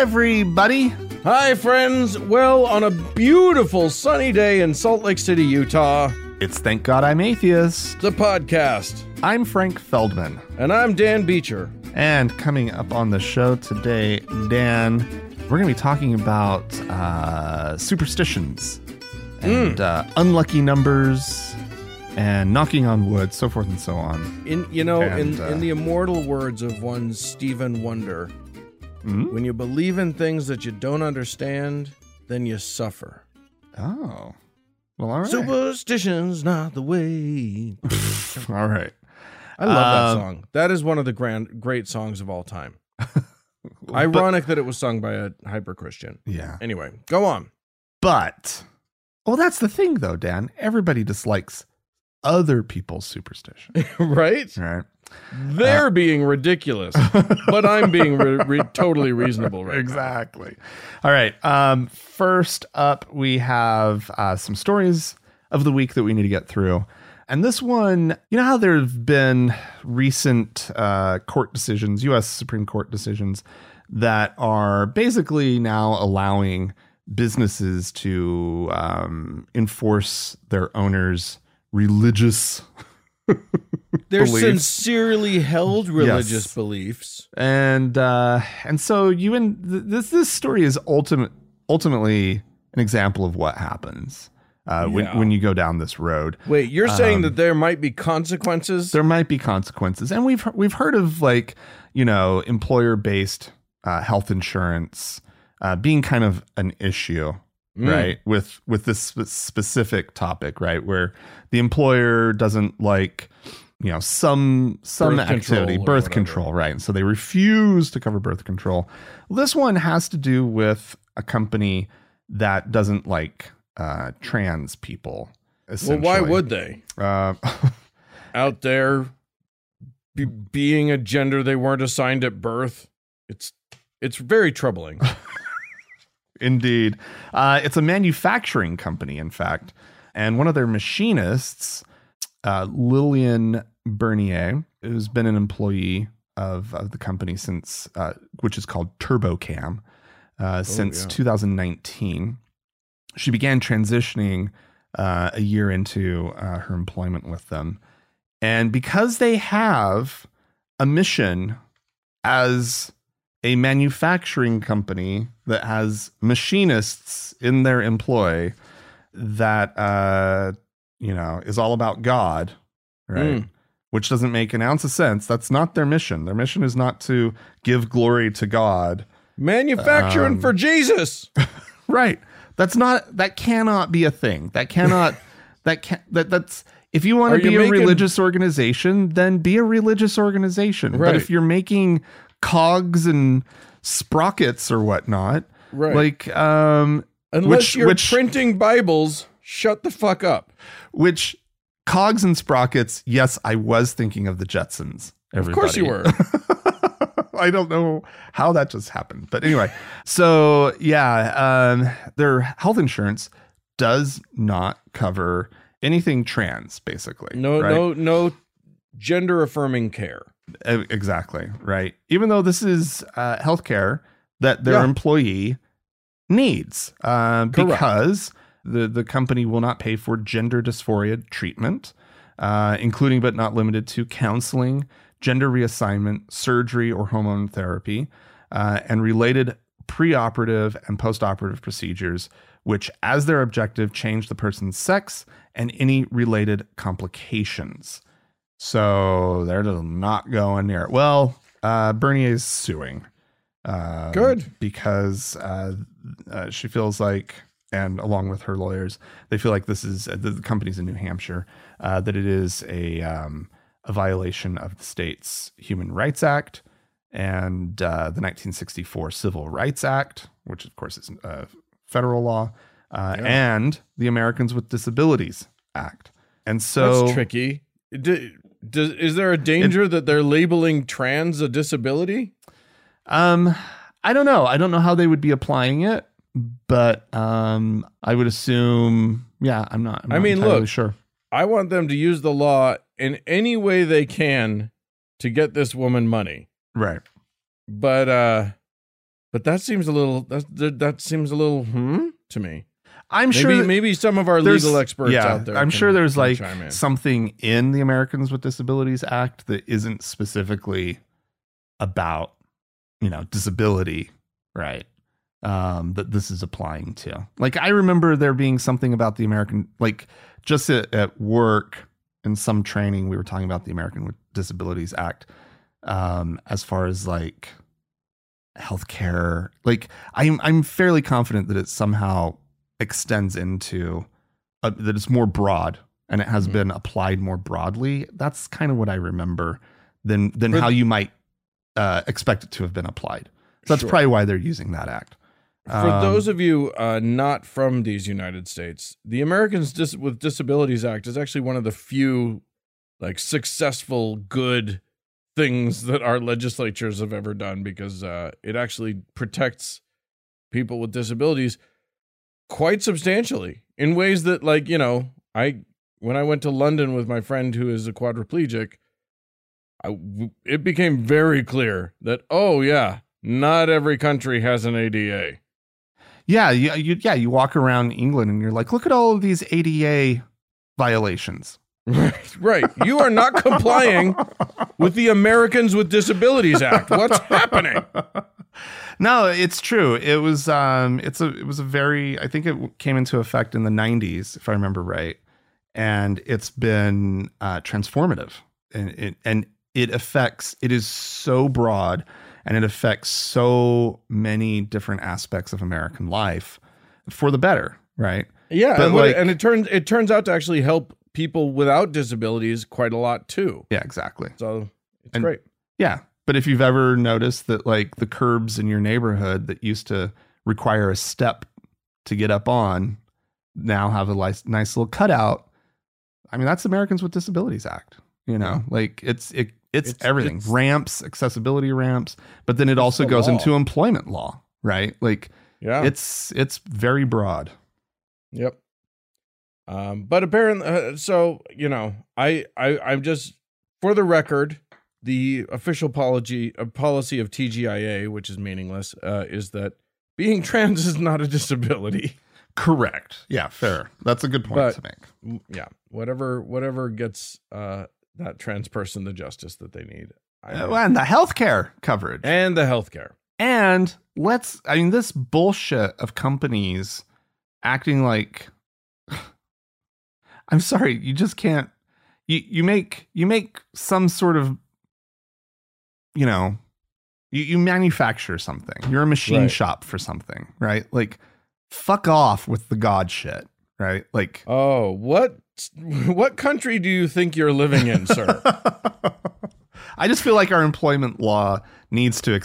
everybody. Hi, friends. Well, on a beautiful sunny day in Salt Lake City, Utah, it's Thank God I'm Atheist, the podcast. I'm Frank Feldman. And I'm Dan Beecher. And coming up on the show today, Dan, we're going to be talking about superstitions and unlucky numbers and knocking on wood, so forth and so on. In the immortal words of one Stephen Wonder, when you believe in things that you don't understand, then you suffer. Oh. Well, all right. Superstition's not the way. All right. I love that song. That is one of the great songs of all time. Ironic that it was sung by a hyper-Christian. Yeah. Anyway, go on. But, well, that's the thing, though, Dan. Everybody dislikes other people's superstition. Right? Right. They're being ridiculous, but I'm being totally reasonable right now. Exactly. All right. First up, we have some stories of the week that we need to get through. And this one, you know how there have been recent court decisions, U.S. Supreme Court decisions, that are basically now allowing businesses to enforce their owners' religious They're beliefs. Sincerely held religious beliefs, and so you this story is ultimately an example of what happens when you go down this road. Wait, you're saying that there might be consequences? There might be consequences, and we've heard of employer-based health insurance being kind of an issue. Right. With this specific topic, right, where the employer doesn't like, some activity, birth control. Right. And so they refuse to cover birth control. This one has to do with a company that doesn't like trans people. Well, why would they? Out there being a gender they weren't assigned at birth. It's very troubling. Indeed. It's a manufacturing company, in fact. And one of their machinists, Lillian Bernier, who's been an employee of the company since, which is called TurboCam, since 2019. She began transitioning a year into her employment with them. And because they have a mission as a manufacturing company that has machinists in their employ that, is all about God, right? Which doesn't make an ounce of sense. That's not their mission. Their mission is not to give glory to God. Manufacturing for Jesus. Right. That cannot be a thing. That's if you want to be a religious organization, then be a religious organization. Right. But if you're making cogs and sprockets or whatnot, right? Unless you're printing Bibles, shut the fuck up. Which cogs and sprockets? Yes, I was thinking of the Jetsons. Everybody. Of course you were. I don't know how that just happened, but anyway. So their health insurance does not cover anything trans, basically. No gender affirming care. Exactly. Right. Even though this is healthcare that their employee needs, because the company will not pay for gender dysphoria treatment, including but not limited to counseling, gender reassignment, surgery or hormone therapy, and related preoperative and postoperative procedures, which as their objective change the person's sex and any related complications. So they're not going near it. Well, Bernier is suing. Good. Because she feels like, and along with her lawyers, they feel like this is, the company's in New Hampshire, that it is a violation of the state's Human Rights Act and the 1964 Civil Rights Act, which of course is federal law, and the Americans with Disabilities Act. And so that's tricky. Is there a danger that they're labeling trans a disability? I don't know. I don't know how they would be applying it, but I would assume, I'm not entirely sure. I want them to use the law in any way they can to get this woman money. Right. But But that seems a little to me. I'm sure maybe some of our legal experts out there. I'm sure there's like something in the Americans with Disabilities Act that isn't specifically about, you know, disability, right? That this is applying to. Like, I remember there being something about the American, like just at work in some training, we were talking about the American with Disabilities Act as far as like healthcare. Like I'm fairly confident that it somehow extends into that it's more broad and it has been applied more broadly. That's kind of what I remember than how you might expect it to have been applied. So that's probably why they're using that act. For those of you not from these United States, the Americans with Disabilities Act is actually one of the few like successful good things that our legislatures have ever done, because it actually protects people with disabilities quite substantially in ways that, like, you know, when I went to London with my friend who is a quadriplegic, it became very clear that, oh yeah, not every country has an ADA. Yeah, you walk around England and you're like, look at all of these ADA violations. Right. You are not complying with the Americans with Disabilities Act. What's happening? No, it's true. It was it was a very, I think it came into effect in the 90s, if I remember right. And it's been transformative, and it is so broad and it affects so many different aspects of American life for the better. Right. Yeah. But it turns out to actually help people without disabilities quite a lot too. Yeah, exactly. So it's great. Yeah. But if you've ever noticed that, like, the curbs in your neighborhood that used to require a step to get up on now have a nice little cutout. I mean, that's Americans with Disabilities Act, you know, like it's everything. It's ramps, accessibility ramps, but then it also goes into employment law, right? Like, yeah, it's very broad. Yep. But apparently, so, you know, I'm just, for the record, the official policy of TGIA, which is meaningless, is that being trans is not a disability. Correct. Yeah, fair. That's a good point to make. Yeah, whatever gets that trans person the justice that they need. And the healthcare coverage. And the healthcare. And this bullshit of companies acting like... I'm sorry, you just can't. You make some sort of, you know, you manufacture something. You're a machine shop for something, right? Like, fuck off with the God shit, right? Like, oh, what country do you think you're living in, sir? I just feel like our employment law needs to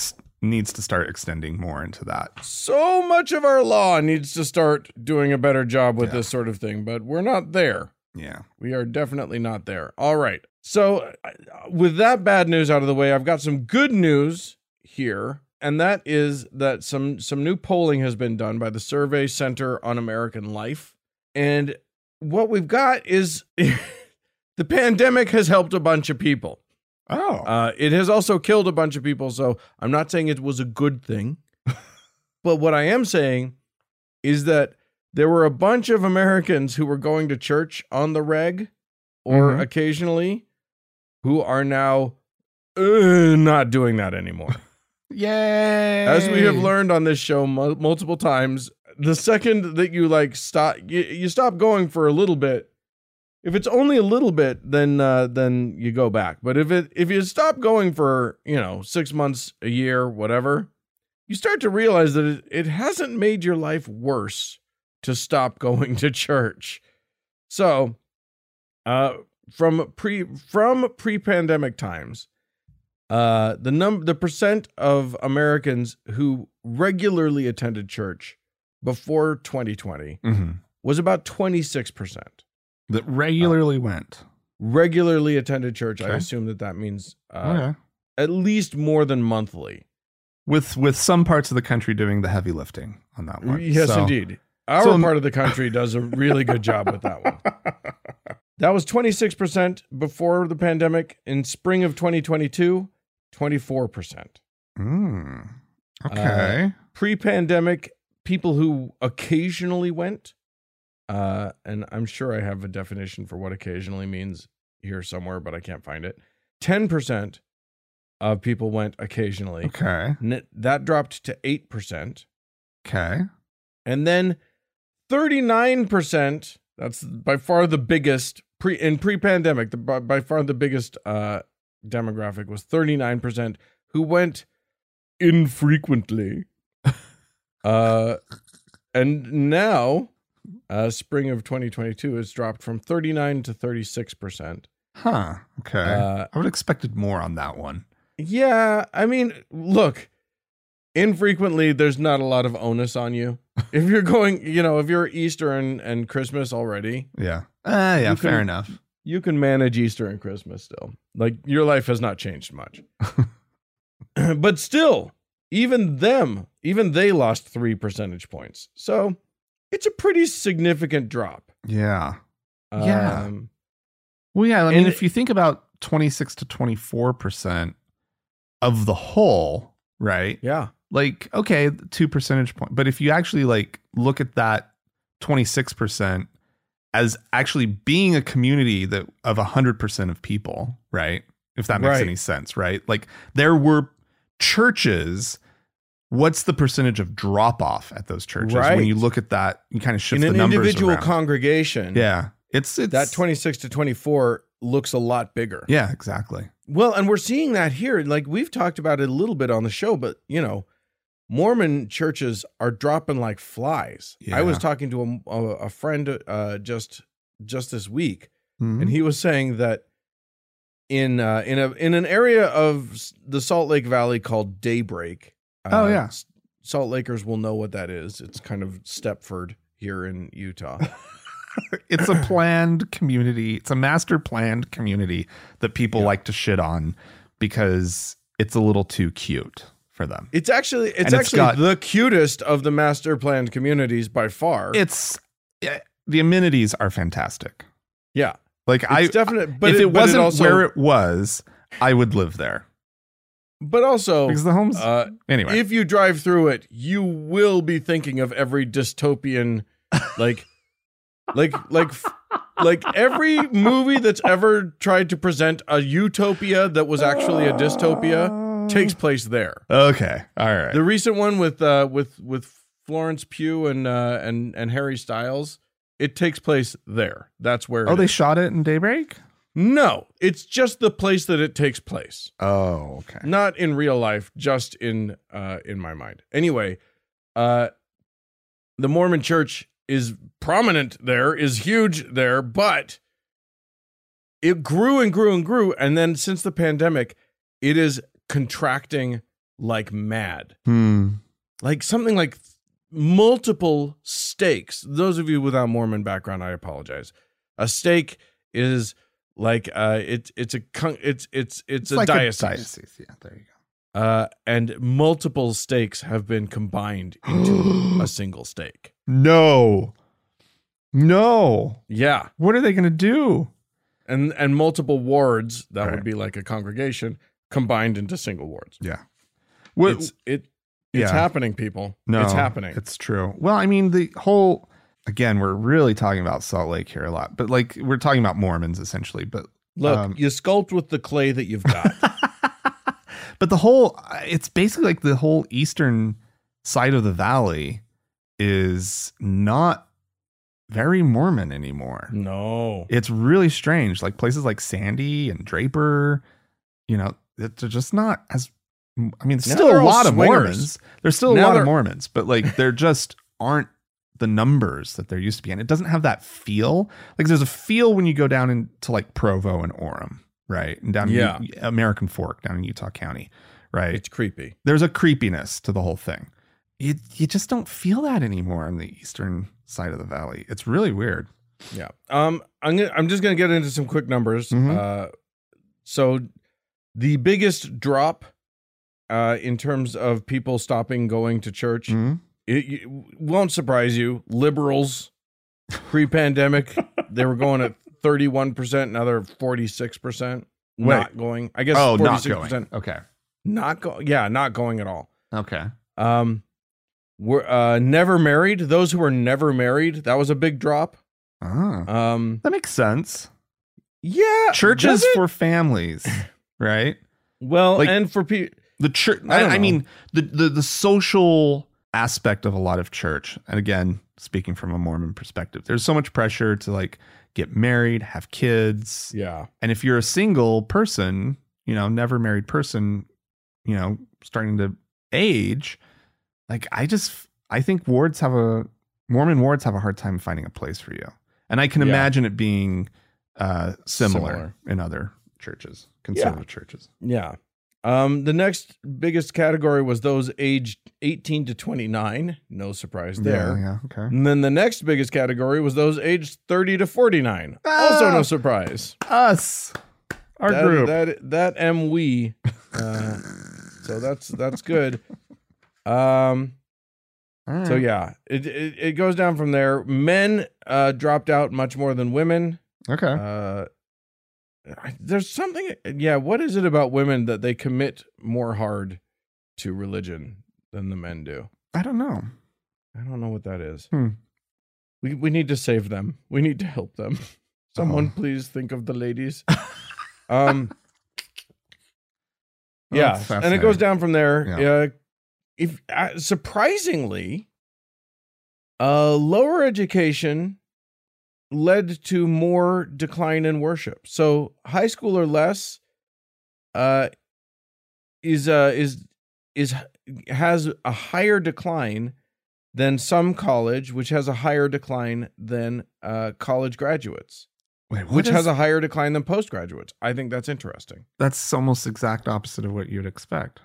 start extending more into that. So much of our law needs to start doing a better job with this sort of thing, but we're not there. Yeah. We are definitely not there. All right. So with that bad news out of the way, I've got some good news here, and that is that some new polling has been done by the Survey Center on American Life, and what we've got is the pandemic has helped a bunch of people. Oh, it has also killed a bunch of people. So I'm not saying it was a good thing, but what I am saying is that there were a bunch of Americans who were going to church on the reg or occasionally who are now not doing that anymore. Yay! As we have learned on this show multiple times, the second that you stop going for a little bit. If it's only a little bit, then you go back. But if you stop going for, you know, 6 months, a year, whatever, you start to realize that it hasn't made your life worse to stop going to church. So, from pre-pandemic times, the percent of Americans who regularly attended church before 2020 was about 26%. That regularly regularly attended church. Okay. I assume that means at least more than monthly. With some parts of the country doing the heavy lifting on that one. Yes, so, indeed. Our part of the country does a really good job with that one. That was 26% before the pandemic. In spring of 2022, 24%. Okay. Pre-pandemic, people who occasionally went, and I'm sure I have a definition for what occasionally means here somewhere, but I can't find it. 10% of people went occasionally. Okay. That dropped to 8%. Okay. And then 39%, that's by far the biggest, pre-pandemic, by far the biggest demographic was 39% who went infrequently. And now, spring of 2022, it's dropped from 39 to 36%. Huh. Okay. I would have expected more on that one. Yeah. I mean, look, infrequently, there's not a lot of onus on you. If you're going, you know, if you're Easter and Christmas already. Yeah. Yeah, fair enough. You can manage Easter and Christmas still. Like, your life has not changed much. But still, even they lost 3 percentage points. So it's a pretty significant drop. Yeah. Yeah. Well, yeah, I mean, if you think about 26 to 24% of the whole, right? Yeah. Like, okay, 2 percentage points. But if you actually, like, look at that 26% as actually being a community that of 100% of people, right? If that makes any sense, right? Like, there were churches. What's the percentage of drop off at those churches? Right. When you look at that, you kind of shift the numbers around. In an individual congregation. Yeah. It's that 26 to 24 looks a lot bigger. Yeah, exactly. Well, and we're seeing that here. Like, we've talked about it a little bit on the show, but, you know, Mormon churches are dropping like flies. Yeah. I was talking to a friend just this week, mm-hmm. and he was saying that in an area of the Salt Lake Valley called Daybreak. Oh yeah, Salt Lakers will know what that is. It's kind of Stepford here in Utah. It's a planned community. It's a master planned community that people like to shit on because it's a little too cute for them. It's actually the cutest of the master planned communities by far. The amenities are fantastic. Yeah. Like, where it was, I would live there. But also, because the homes, anyway, if you drive through it, you will be thinking of every dystopian, like, like every movie that's ever tried to present a utopia that was actually a dystopia takes place there. Okay, all right. The recent one with Florence Pugh and Harry Styles, it takes place there. That's where. Oh, they shot it in Daybreak? No, it's just the place that it takes place. Oh, okay. Not in real life, just in my mind. Anyway, the Mormon Church is prominent there, is huge there, but it grew and grew and grew. And then since the pandemic, it is contracting like mad. Like something like multiple stakes. Those of you without Mormon background, I apologize. A stake is like it's a diocese. Yeah, there you go. And multiple stakes have been combined into a single stake. No. Yeah. What are they going to do? And multiple wards that would be like a congregation combined into single wards. Yeah. Well, it's happening, people. No, it's happening. It's true. Well, I mean, the whole, again, we're really talking about Salt Lake here a lot, but like we're talking about Mormons essentially. But look, you sculpt with the clay that you've got. But it's basically like the whole eastern side of the valley is not very Mormon anymore. No, it's really strange. Like places like Sandy and Draper, you know, they're just not as. I mean, still a lot of Mormons. There's still a lot of Mormons, but like there just aren't the numbers that there used to be, and it doesn't have that feel. Like there's a feel when you go down into like Provo and Orem, right, and down American Fork down in Utah County, right. It's creepy. There's a creepiness to the whole thing. You just don't feel that anymore on the eastern side of the valley. It's really weird. Yeah. I'm just going to get into some quick numbers. Mm-hmm. So the biggest drop in terms of people stopping going to church, mm-hmm. it won't surprise you. Liberals, pre-pandemic, they were going at 31%. Now they're 46%. Not going. I guess 46%. Not going. Okay. Not going. Yeah, not going at all. Okay. Were never married. Those who were never married, that was a big drop. That makes sense. Yeah, churches for families, right? Well, like, and for people, the church. I mean, the social aspect of a lot of church. And again, speaking from a Mormon perspective, there's so much pressure to like get married, have kids. Yeah, and if you're a single person, you know, never married person, you know, starting to age, like I think Mormon wards have a hard time finding a place for you, and I can imagine it being similar in other churches, conservative churches. Yeah. The next biggest category was those aged 18 to 29. No surprise there. Yeah, okay. And then the next biggest category was those aged 30 to 49. Ah, also no surprise. Us. Our group. That we. So that's good. So yeah, it goes down from there. Men dropped out much more than women. Okay. There's something, what is it about women that they commit more hard to religion than the men do? I don't know. I don't know what that is. We need to save them. We need to help them. Someone please think of the ladies. And it goes down from there. Yeah. If surprisingly, lower education led to more decline in worship. So high school or less has a higher decline than some college, which has a higher decline than college graduates. Wait, which has a higher decline than postgraduates. I think that's interesting. That's almost exact opposite of what you'd expect.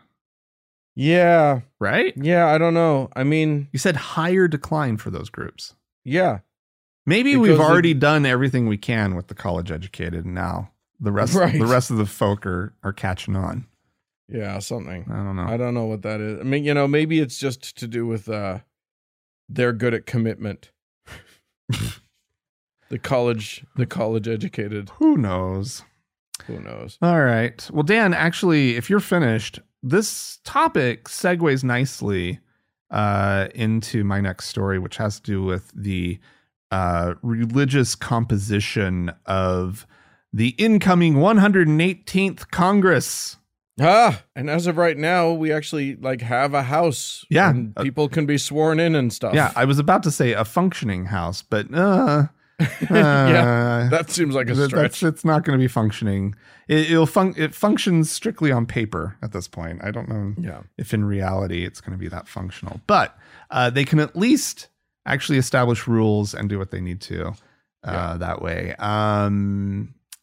Yeah. Right? Yeah, I don't know. I mean, you said higher decline for those groups. Yeah. Maybe because we've already done everything we can with the college educated, and now the rest of the folk are catching on. Yeah, something. I don't know. I don't know what that is. I mean, you know, maybe it's just to do with they're good at commitment. The college educated. Who knows? All right. Well, Dan, actually, if you're finished, this topic segues nicely into my next story, which has to do with the religious composition of the incoming 118th Congress. And as of right now, we actually have a house. Yeah, and people can be sworn in and stuff. Yeah, I was about to say a functioning house, but yeah, that seems like a stretch. It's not going to be functioning. It functions strictly on paper at this point. I don't know if in reality it's going to be that functional, but they can at least actually establish rules and do what they need to that way.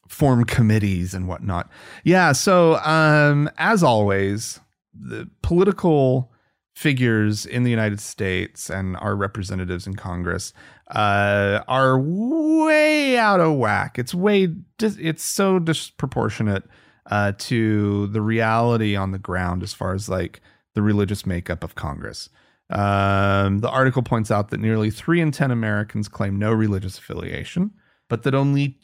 Form committees and whatnot. Yeah. So as always, the political figures in the United States and our representatives in Congress are way out of whack. It's so disproportionate to the reality on the ground as far as the religious makeup of Congress. The article points out that nearly 3 in 10 Americans claim no religious affiliation, but that only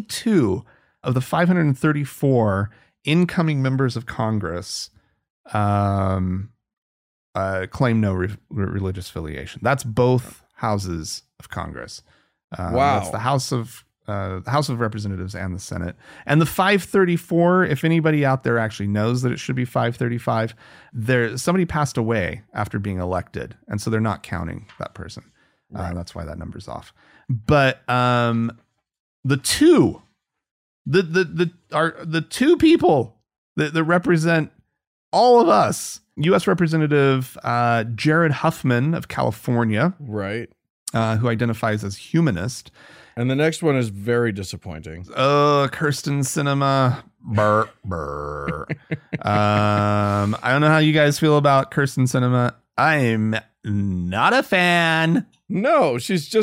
two of the 534 incoming members of Congress claim no religious affiliation. That's both houses of Congress. Wow. That's the House of Representatives and the Senate. And the 534, if anybody out there actually knows that it should be 535, somebody passed away after being elected, and so they're not counting that person. Right. That's why that number's off. But the two people that represent all of us, U.S. Representative Jared Huffman of California, right, who identifies as humanist. And the next one is very disappointing. Kyrsten Sinema. Burr, burr. I don't know how you guys feel about Kyrsten Sinema. I'm not a fan. No, she's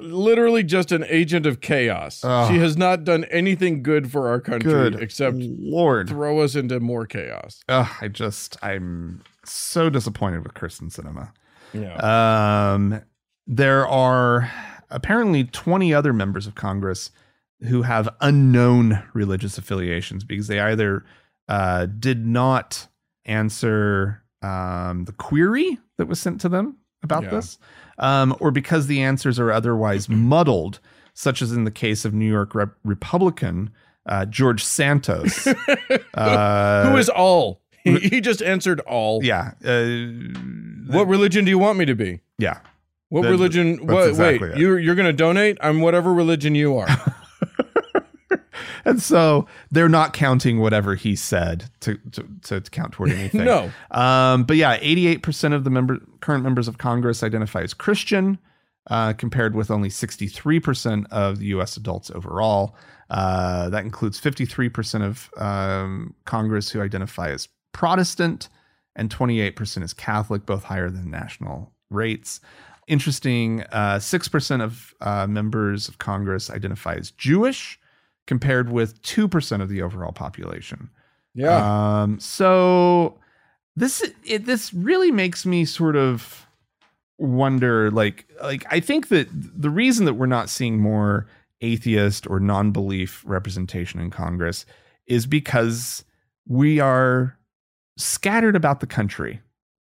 literally just an agent of chaos. She has not done anything good for our country except Lord throw us into more chaos. I'm so disappointed with Kyrsten Sinema. Yeah. There are apparently 20 other members of Congress who have unknown religious affiliations because they either did not answer the query that was sent to them about this, or because the answers are otherwise muddled, such as in the case of New York Republican George Santos. Who is all? He just answered all. Yeah. What religion do you want me to be? Yeah. What religion? What? Exactly wait, you're going to donate? I'm whatever religion you are. And so they're not counting whatever he said to count toward anything. No. But yeah, 88% of the current members of Congress identify as Christian, compared with only 63% of the U.S. adults overall. That includes 53% of Congress who identify as Protestant and 28% as Catholic, both higher than national rates. Interesting, 6% of members of Congress identify as Jewish, compared with 2% of the overall population. Yeah. So this really makes me sort of wonder, like I think that the reason that we're not seeing more atheist or non-belief representation in Congress is because we are scattered about the country,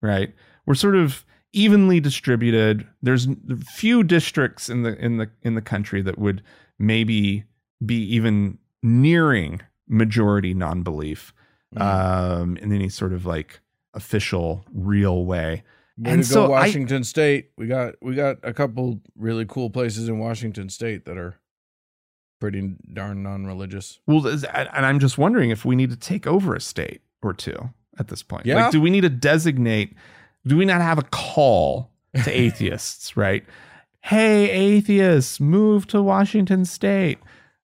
right? We're sort of evenly distributed. There's few districts in the country that would maybe be even nearing majority non-belief in any sort of like official real way. Way and to so go Washington State. We got a couple really cool places in Washington State that are pretty darn non-religious. Well, and I'm just wondering if we need to take over a state or two at this point. Yeah. Like, do we need to designate? Do we not have a call to atheists? Right? Hey, atheists, move to Washington State.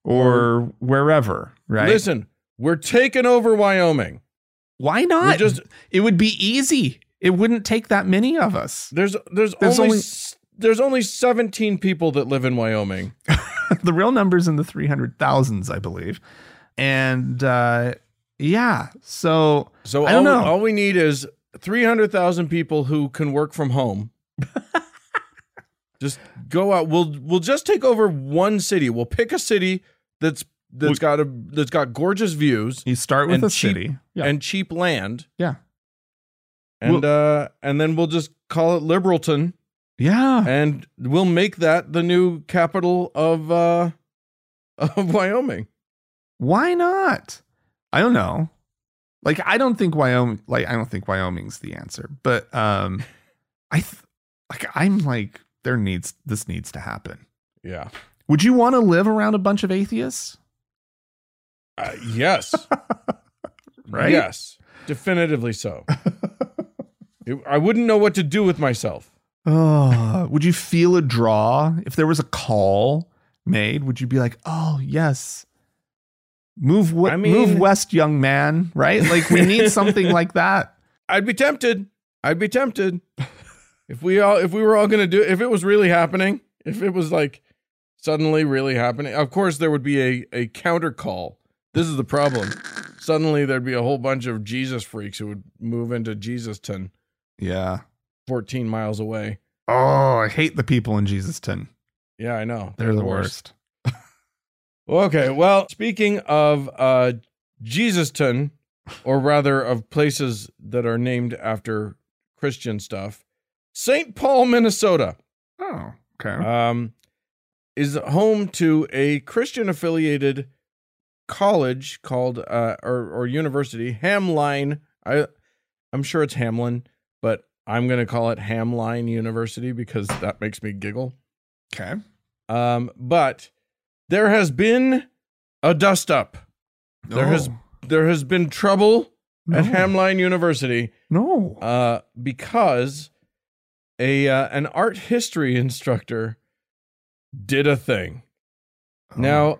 Or wherever, right? Listen, we're taking over Wyoming. Why not? It would be easy. It wouldn't take that many of us. There's only 17 people that live in Wyoming. The real number's in the 300,000s, I believe. And so I don't know. All we need is 300,000 people who can work from home. Just go out. We'll just take over one city. We'll pick a city that's got gorgeous views. You start with a city and cheap land. Yeah. And and then we'll just call it Liberalton. Yeah. And we'll make that the new capital of Wyoming. Why not? I don't know. Like, I don't think Wyoming's the answer, but this needs to happen. Yeah. Would you want to live around a bunch of atheists? Yes. Right? Yes. Definitively so. I wouldn't know what to do with myself. Would you feel a draw? If there was a call made, would you be like, oh, yes. Move west, young man. Right? Like, we need something like that. I'd be tempted. If it was really happening, if it was like suddenly really happening, of course there would be a counter call. This is the problem. Suddenly there'd be a whole bunch of Jesus freaks who would move into Jesuston. Yeah. 14 miles away. Oh, I hate the people in Jesuston. Yeah, I know. They're the worst. Okay. Well, speaking of Jesuston, or rather of places that are named after Christian stuff, St. Paul, Minnesota. Oh, okay. Is home to a Christian-affiliated college called or university, Hamline. I'm sure it's Hamline, but I'm going to call it Hamline University because that makes me giggle. Okay. But there has been a dust-up. There has been trouble at Hamline University. No. Because an art history instructor did a thing. Oh. Now,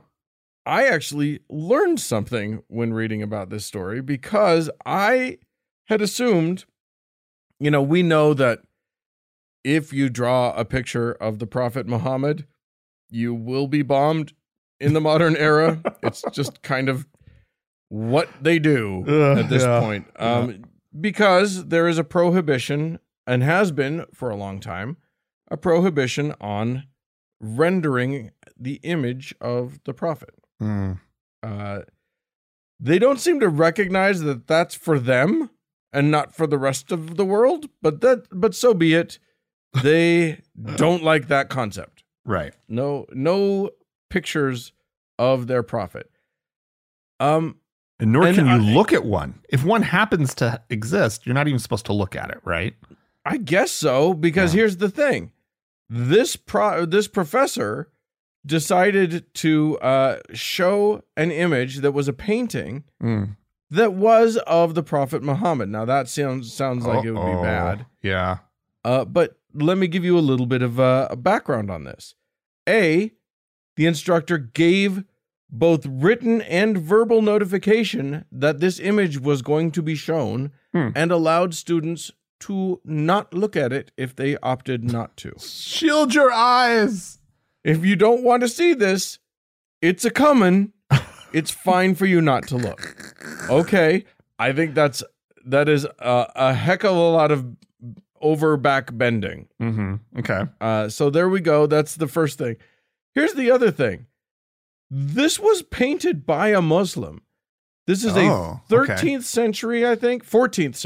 I actually learned something when reading about this story, because I had assumed, we know that if you draw a picture of the Prophet Muhammad, you will be bombed in the modern era. It's just kind of what they do at this point. Because there is a prohibition, and has been for a long time, a prohibition on rendering the image of the prophet. They don't seem to recognize that that's for them and not for the rest of the world, but so be it. They don't like that concept. Right. No pictures of their prophet. And nor can you look at one. If one happens to exist, you're not even supposed to look at it, right? I guess so, because here's the thing. This professor decided to show an image that was a painting that was of the Prophet Muhammad. Now, that sounds like it would be bad. Yeah. But let me give you a little bit of a background on this. The instructor gave both written and verbal notification that this image was going to be shown and allowed students to not look at it if they opted not to. Shield your eyes. If you don't want to see this, it's a coming. It's fine for you not to look. Okay. I think that is a heck of a lot of over back bending. Mm-hmm. Okay. So there we go. That's the first thing. Here's the other thing. This was painted by a Muslim. This is a 13th century, I think. 14th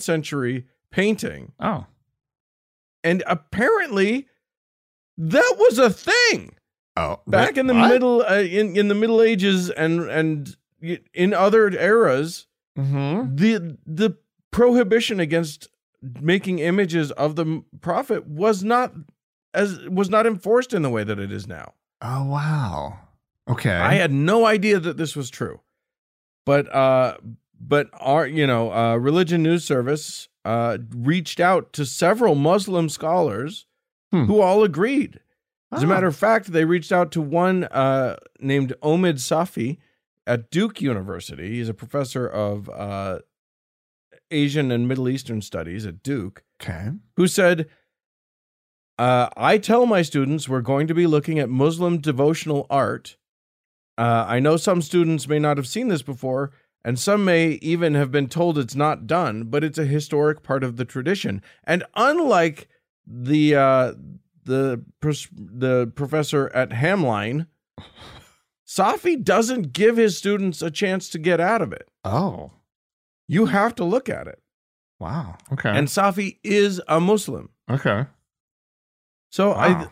century painting. Oh. And apparently that was a thing. Oh. Back in the middle in the Middle Ages and in other eras, the prohibition against making images of the prophet was not enforced in the way that it is now. Oh, wow. Okay. I had no idea that this was true. But our Religion News Service reached out to several Muslim scholars who all agreed. As a matter of fact, they reached out to one named Omid Safi at Duke University. He's a professor of Asian and Middle Eastern studies at Duke. Okay. Who said, I tell my students we're going to be looking at Muslim devotional art. I know some students may not have seen this before, and some may even have been told it's not done, but it's a historic part of the tradition. And unlike the professor at Hamline, Safi doesn't give his students a chance to get out of it. Oh. You have to look at it. Wow. Okay. And Safi is a Muslim. Okay. So wow.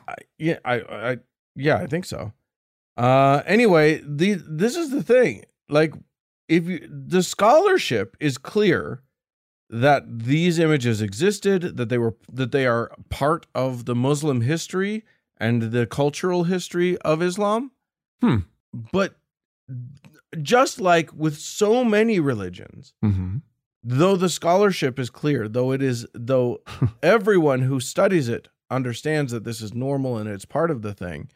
I think so. Anyway, this is the thing. Like, the scholarship is clear that these images existed, that they are part of the Muslim history and the cultural history of Islam. But just like with so many religions, though the scholarship is clear, though everyone who studies it understands that this is normal and it's part of the thing.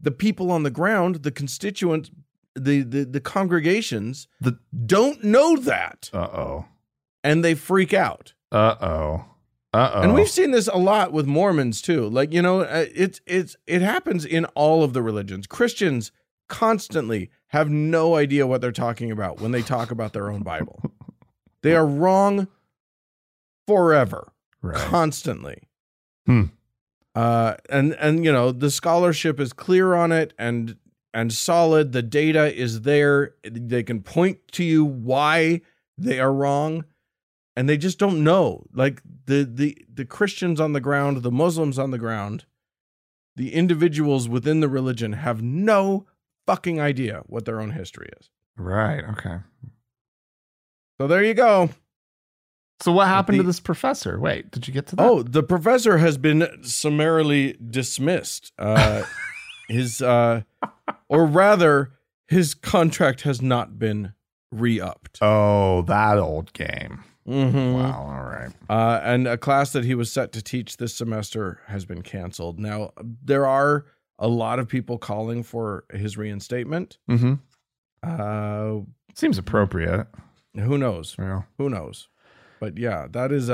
The people on the ground, the constituents, the congregations don't know that. Uh-oh. And they freak out. Uh-oh. Uh-oh. And we've seen this a lot with Mormons too. Like, it happens in all of the religions. Christians constantly have no idea what they're talking about when they talk about their own Bible. They are wrong forever. Right. Constantly. And the scholarship is clear on it and solid. The data is there. They can point to you why they are wrong, and they just don't know. Like the Christians on the ground, the Muslims on the ground, the individuals within the religion have no fucking idea what their own history is. Right. Okay. So there you go. So what happened to this professor? Wait, did you get to that? Oh, the professor has been summarily dismissed. His contract has not been re-upped. Oh, that old game. Mm-hmm. Wow, all right. And a class that he was set to teach this semester has been canceled. Now, there are a lot of people calling for his reinstatement. Mm-hmm. Seems appropriate. Who knows? Yeah. Who knows? But yeah, that is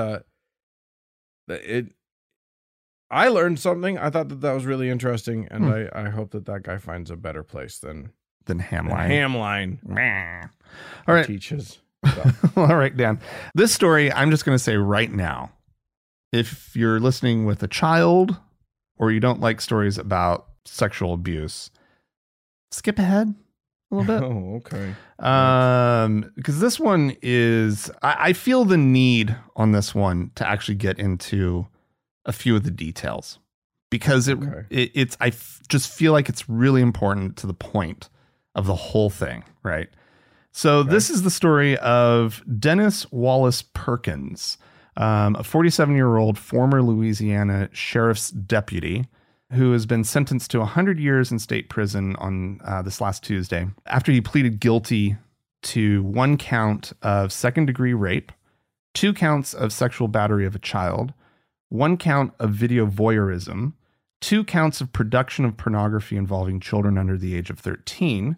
I learned something. I thought that was really interesting, and I hope that guy finds a better place than Hamline. Hamline. All right. Teaches. All right, Dan. This story, I'm just going to say right now, if you're listening with a child or you don't like stories about sexual abuse, skip ahead a little bit. Oh, okay. Because this one is, I feel the need on this one to actually get into a few of the details, because I just feel like it's really important to the point of the whole thing, right? So this is the story of Dennis Wallace Perkins, a 47-year-old former Louisiana sheriff's deputy who has been sentenced to 100 years in state prison on this last Tuesday after he pleaded guilty to one count of second-degree rape, two counts of sexual battery of a child, one count of video voyeurism, two counts of production of pornography involving children under the age of 13,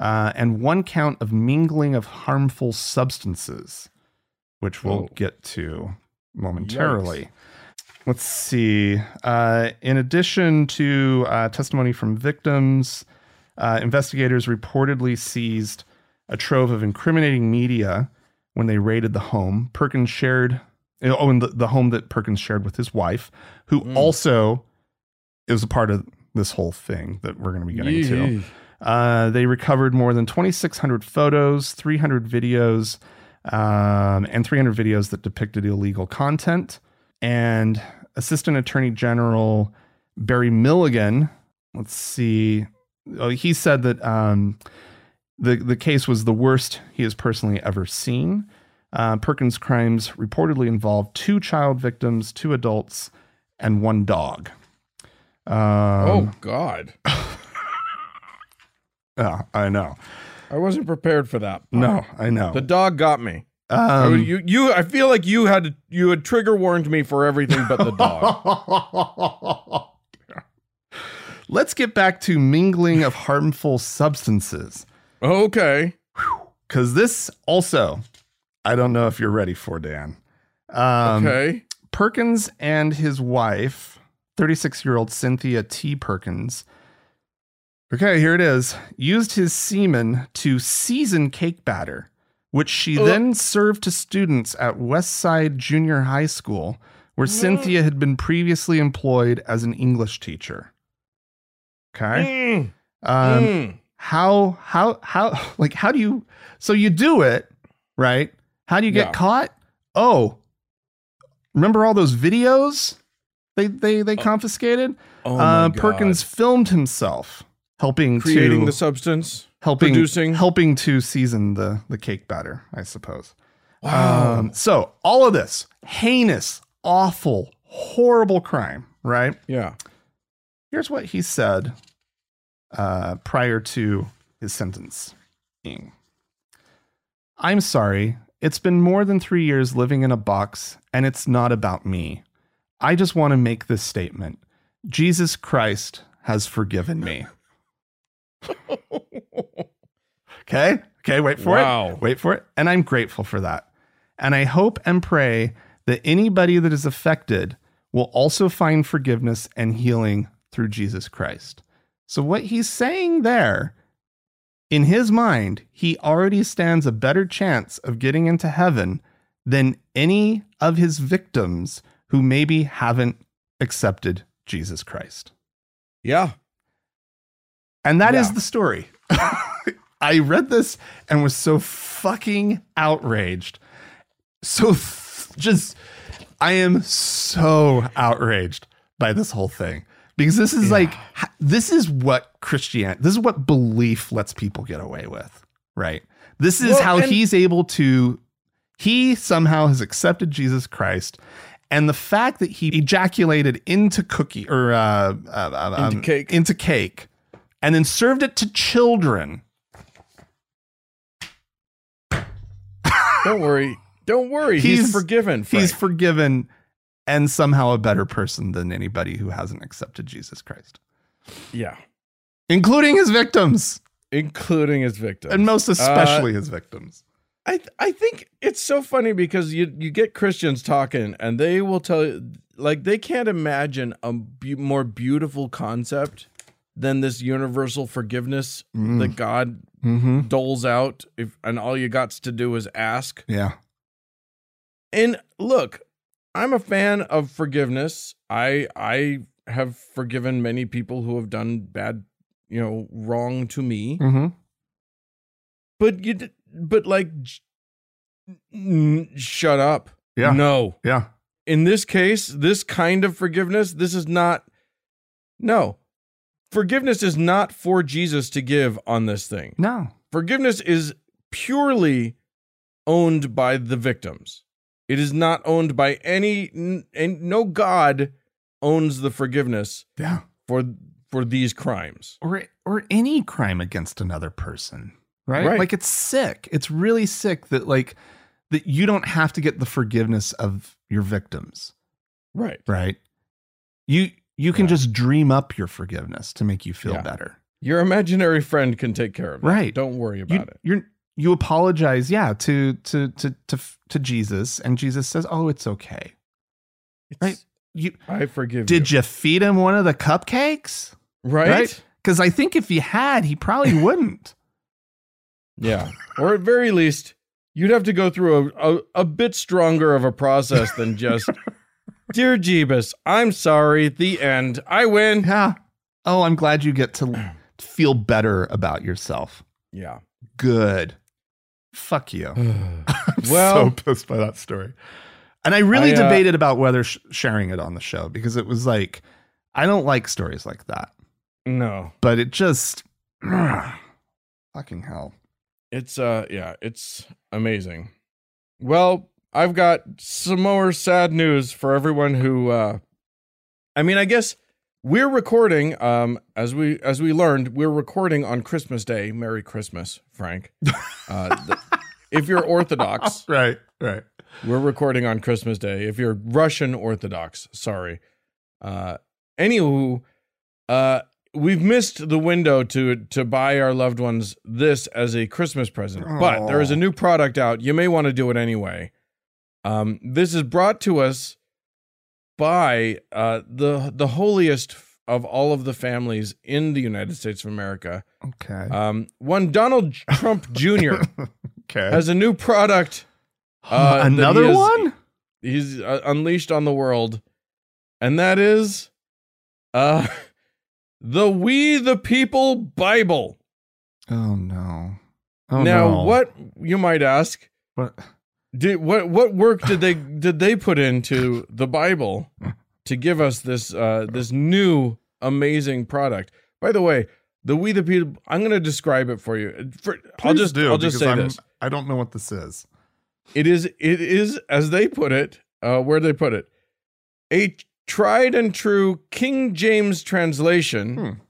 and one count of mingling of harmful substances, which we'll get to momentarily. Yikes. Let's see. In addition to testimony from victims, investigators reportedly seized a trove of incriminating media when they raided the home. Perkins shared... Oh, and the home that Perkins shared with his wife, who also is a part of this whole thing that we're going to be getting to. They recovered more than 2,600 photos, 300 videos, and 300 videos that depicted illegal content. And Assistant Attorney General Barry Milligan, let's see, he said that the case was the worst he has personally ever seen. Perkins' crimes reportedly involved two child victims, two adults, and one dog. Oh, God. Yeah, I know. I wasn't prepared for that. No, I know. The dog got me. I feel like you had trigger warned me for everything but the dog. Let's get back to mingling of harmful substances. Okay. Because this also... I don't know if you're ready for, Dan. Okay. Perkins and his wife, 36-year-old Cynthia T. Perkins. Okay, here it is. Used his semen to season cake batter, which she then served to students at Westside Junior High School, where Cynthia had been previously employed as an English teacher. Okay. How do you, so you do it, right? How do you get caught? Oh, remember all those videos they confiscated? Oh Perkins filmed himself creating the substance, helping to season the cake batter, I suppose. Wow. So all of this heinous, awful, horrible crime, right? Yeah. Here's what he said prior to his sentencing. I'm sorry. It's been more than 3 years living in a box, and it's not about me. I just want to make this statement. Jesus Christ has forgiven me. Okay? Okay, wait for it. Wait for it. And I'm grateful for that. And I hope and pray that anybody that is affected will also find forgiveness and healing through Jesus Christ. So what he's saying there, in his mind, he already stands a better chance of getting into heaven than any of his victims who maybe haven't accepted Jesus Christ. Yeah. And that is the story. I read this and was so fucking outraged. I am so outraged by this whole thing. Because this is this is what belief lets people get away with, right? This is how he's able to, he somehow has accepted Jesus Christ. And the fact that he ejaculated into cake and then served it to children. Don't worry. Don't worry. He's forgiven. Frank. He's forgiven. And somehow a better person than anybody who hasn't accepted Jesus Christ. Yeah. Including his victims. And most especially his victims. I think it's so funny because you get Christians talking and they will tell you, like, they can't imagine a more beautiful concept than this universal forgiveness that God doles out and all you got's to do is ask. Yeah. And look... I'm a fan of forgiveness. I have forgiven many people who have done bad, wrong to me. Mm-hmm. But like, shut up. Yeah. No. Yeah. In this case, this kind of forgiveness, this is not. No. Forgiveness is not for Jesus to give on this thing. No. Forgiveness is purely owned by the victims. It is not owned by any, and no God owns the forgiveness for these crimes. Or any crime against another person, right? Like, it's sick. It's really sick that, like, that you don't have to get the forgiveness of your victims. Right. You can just dream up your forgiveness to make you feel better. Your imaginary friend can take care of it. Right. Don't worry about it. You apologize, to Jesus, and Jesus says, "Oh, it's okay." Right? I forgive you. Did you feed him one of the cupcakes? Right? Because I think if you had, he probably wouldn't. Yeah. Or at very least, you'd have to go through a bit stronger of a process than just, "Dear Jeebus, I'm sorry, the end. I win." Yeah. Oh, I'm glad you get to feel better about yourself. Yeah. Good. Fuck you. I'm so pissed by that story. And I really debated about whether sharing it on the show, because it was like, I don't like stories like that. No. But it just... fucking hell. It's it's amazing. Well, I've got some more sad news for everyone who I guess we're recording as we learned, we're recording on Christmas Day. Merry Christmas, Frank. If you're Orthodox. Right. We're recording on Christmas Day. If you're Russian Orthodox, sorry. Anywho, we've missed the window to buy our loved ones this as a Christmas present, but there is a new product out. You may want to do it anyway. This is brought to us by the holiest of all of the families in the United States of America. Okay. One Donald Trump Jr. Okay. has a new product. Another one? He's unleashed on the world. And that is the We the People Bible. Oh, no. Now, what, you might ask, what work did they put into the Bible to give us this this new amazing product? By the way, the We the People, I'm going to describe it for you. I'll just say this. I don't know what this is. It is, as they put it, where they put it, a tried and true King James translation,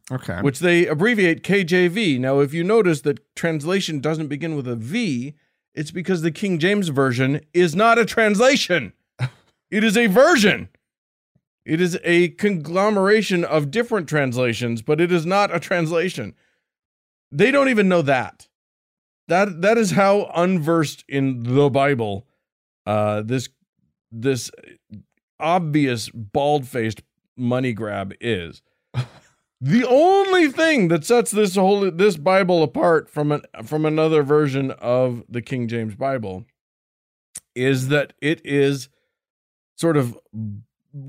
which they abbreviate KJV. Now, if you notice that translation doesn't begin with a V, it's because the King James version is not a translation. It is a version. It is a conglomeration of different translations, but it is not a translation. They don't even know that. That is how unversed in the Bible this obvious bald-faced money grab is. The only thing that sets this Bible apart from another version of the King James Bible is that it is sort of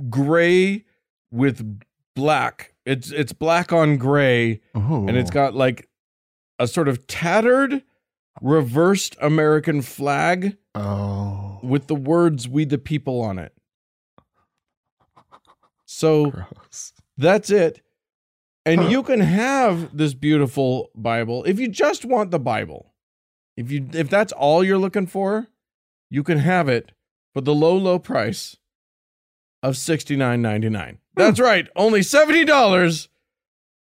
gray with black. It's black on gray, and it's got like a sort of tattered reversed American flag with the words "We the People" on it. So gross. That's it. And you can have this beautiful Bible if you just want the Bible. If that's all you're looking for, you can have it for the low price of $69.99. That's right, only $70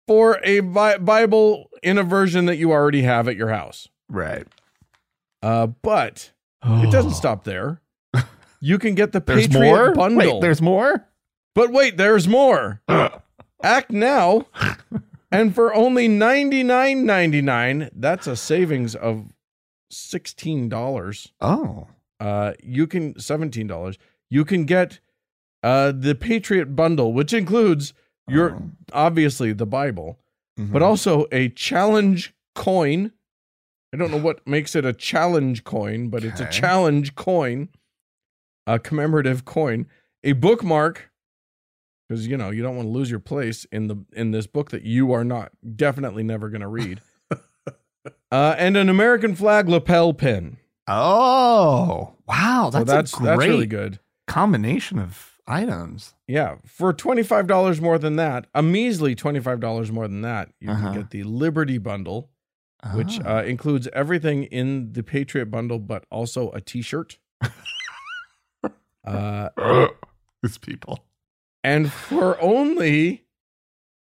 for a Bible in a version that you already have at your house. Right. But it doesn't stop there. You can get the Patriot Bundle. Wait, there's more? But wait, there's more. Act now. And for only $99.99, that's a savings of $16. $17. You can get the Patriot Bundle, which includes obviously the Bible, but also a challenge coin. I don't know what makes it a challenge coin, but it's a challenge coin, a commemorative coin, a bookmark, because you don't want to lose your place in this book that you are not definitely never going to read. And an American flag lapel pin. Oh, wow. That's a great that's really good combination of items. Yeah. For $25 more than that, a measly $25 more than that, you can get the Liberty Bundle, which includes everything in the Patriot Bundle, but also a t-shirt. These people. And for only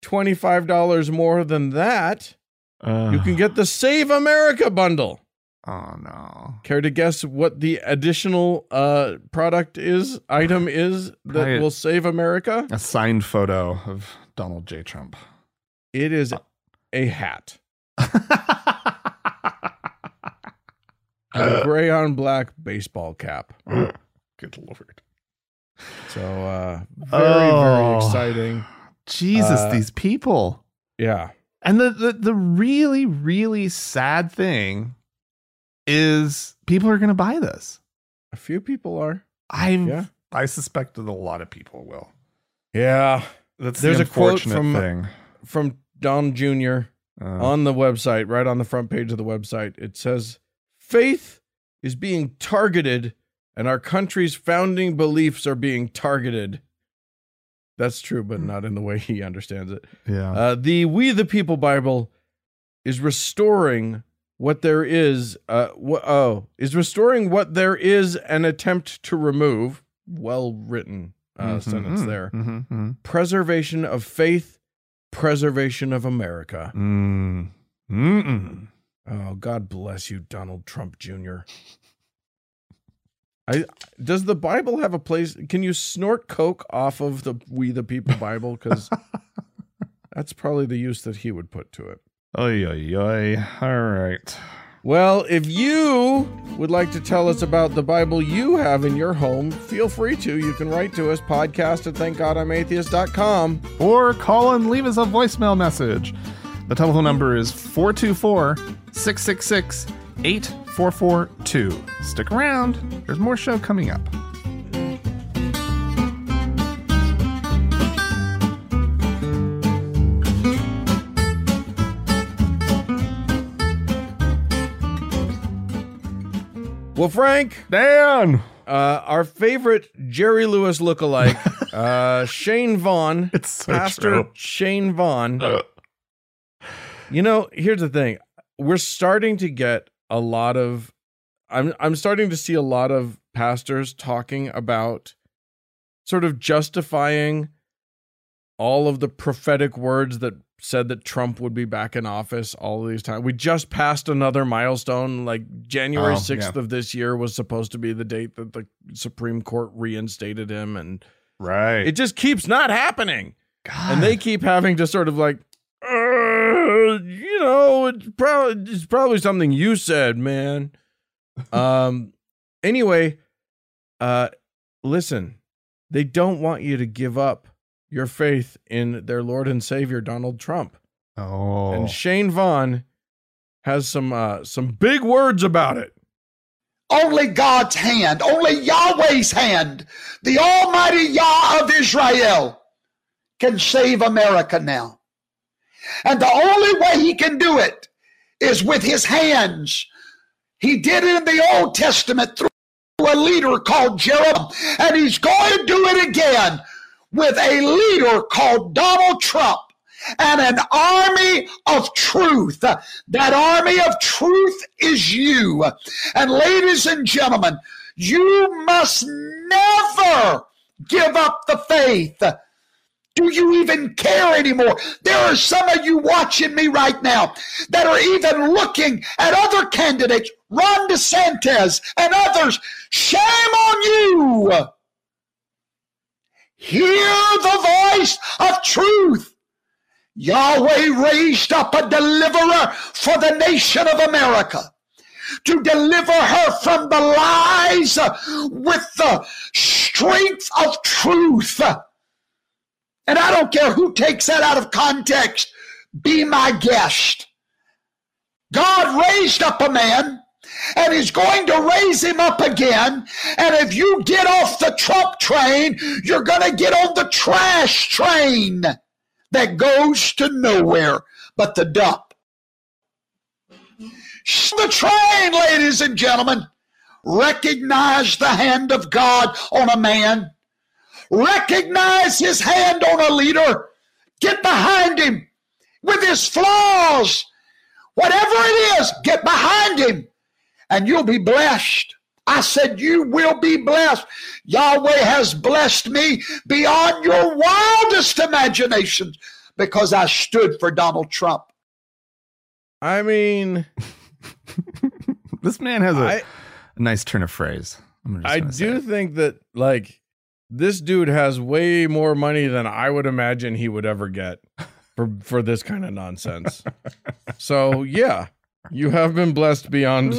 $25 more than that, you can get the Save America Bundle. Oh, no. Care to guess what the additional product is, item is, that will save America? A signed photo of Donald J. Trump. It is a hat. A gray on black baseball cap. Good Lord. So very exciting. Jesus, these people. Yeah. And the really, really sad thing is people are going to buy this. A few people are. I suspect that a lot of people will. Yeah. There's a quote from Don Jr. On the website, right on the front page of the website. It says, "Faith is being targeted and our country's founding beliefs are being targeted." That's true, but not in the way he understands it. Yeah. The We the People Bible is restoring what there is. Is restoring what there is an attempt to remove. Well written sentence there. Preservation of faith, preservation of America. Oh, God bless you, Donald Trump Jr. Does the Bible have a place? Can you snort coke off of the We the People Bible? Because that's probably the use that he would put to it. Oy, oy, oy. All right. Well, if you would like to tell us about the Bible you have in your home, feel free to. You can write to us, podcast@thankgodimatheist.com. Or call and leave us a voicemail message. The telephone number is 424-666-8442. Stick around. There's more show coming up. Well, Frank. Dan. Our favorite Jerry Lewis lookalike, Shane Vaughn. It's so Pastor true. Shane Vaughn. You know, here's the thing. We're starting to get a lot of, I'm starting to see a lot of pastors talking about sort of justifying all of the prophetic words that said that Trump would be back in office all of these times. We just passed another milestone. Like January 6th of this year was supposed to be the date that the Supreme Court reinstated him. And right, it just keeps not happening. God. And they keep having to sort of like, you know, it's probably something you said, man. Anyway, listen, they don't want you to give up your faith in their Lord and Savior, Donald Trump. Oh. And Shane Vaughn has some big words about it. Only God's hand, only Yahweh's hand, the almighty Yah of Israel can save America now. And the only way he can do it is with his hands. He did it in the Old Testament through a leader called Jeroboam, and he's going to do it again with a leader called Donald Trump and an army of truth. That army of truth is you. And ladies and gentlemen, you must never give up the faith. Do you even care anymore? There are some of you watching me right now that are even looking at other candidates, Ron DeSantis and others. Shame on you. Hear the voice of truth. Yahweh raised up a deliverer for the nation of America, to deliver her from the lies with the strength of truth. And I don't care who takes that out of context. Be my guest. God raised up a man, and he's going to raise him up again. And if you get off the Trump train, you're going to get on the trash train that goes to nowhere but the dump. The train, ladies and gentlemen. Recognize the hand of God on a man. Recognize his hand on a leader. Get behind him with his flaws. Whatever it is, get behind him, and you'll be blessed. I said you will be blessed. Yahweh has blessed me beyond your wildest imaginations because I stood for Donald Trump. I mean, this man has a nice turn of phrase. I do think that, like, this dude has way more money than I would imagine he would ever get for this kind of nonsense. So, yeah, you have been blessed beyond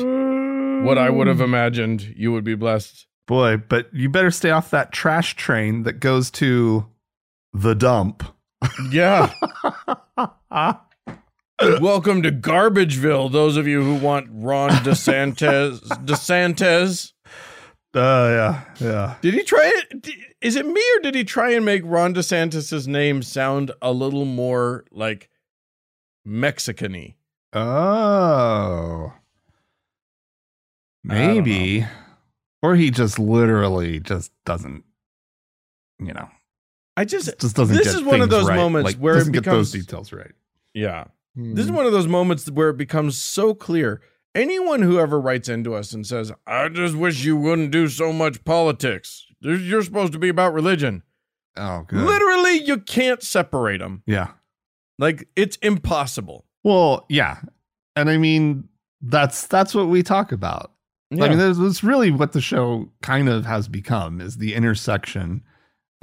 what I would have imagined you would be blessed. Boy, but you better stay off that trash train that goes to the dump. Yeah. Welcome to Garbageville, those of you who want Ron DeSantis. Yeah. Did he try it? Is it me, or did he try and make Ron DeSantis' name sound a little more like Mexican-y? Oh. Maybe. Or he just literally just doesn't, you know. This is one of those moments where it becomes, get those details right. Yeah. This is one of those moments where it becomes so clear. Anyone who ever writes into us and says, I just wish you wouldn't do so much politics. You're supposed to be about religion. Oh, good. Literally, you can't separate them. Yeah. Like, it's impossible. Well, yeah. And I mean, that's what we talk about. Yeah. I mean, that's really what the show kind of has become, is the intersection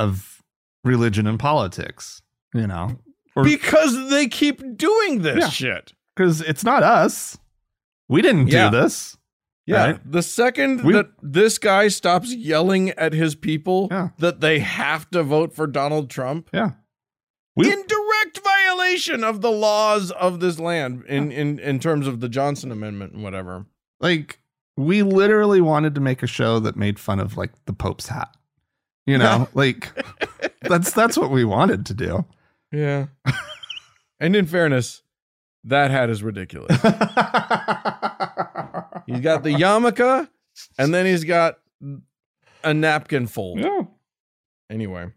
of religion and politics, you know? Because they keep doing this shit. Because it's not us. We didn't do this. Yeah. Right? The second that this guy stops yelling at his people that they have to vote for Donald Trump. Yeah. In direct violation of the laws of this land in terms of the Johnson Amendment and whatever. Like, we literally wanted to make a show that made fun of, like, the Pope's hat. You know, like, that's what we wanted to do. Yeah. And in fairness, that hat is ridiculous. He's got the yarmulke, and then he's got a napkin fold. Yeah. Anyway.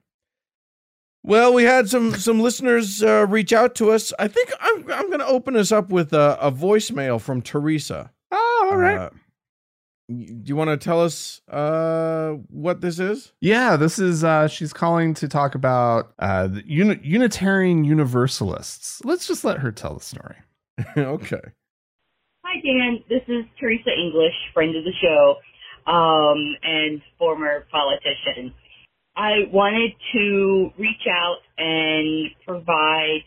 Well, we had some listeners reach out to us. I think I'm going to open us up with a voicemail from Teresa. Oh, all right. Do you want to tell us what this is? Yeah, this is she's calling to talk about the Unitarian Universalists. Let's just let her tell the story. Okay. Hi, Dan. This is Teresa English, friend of the show, and former politician. I wanted to reach out and provide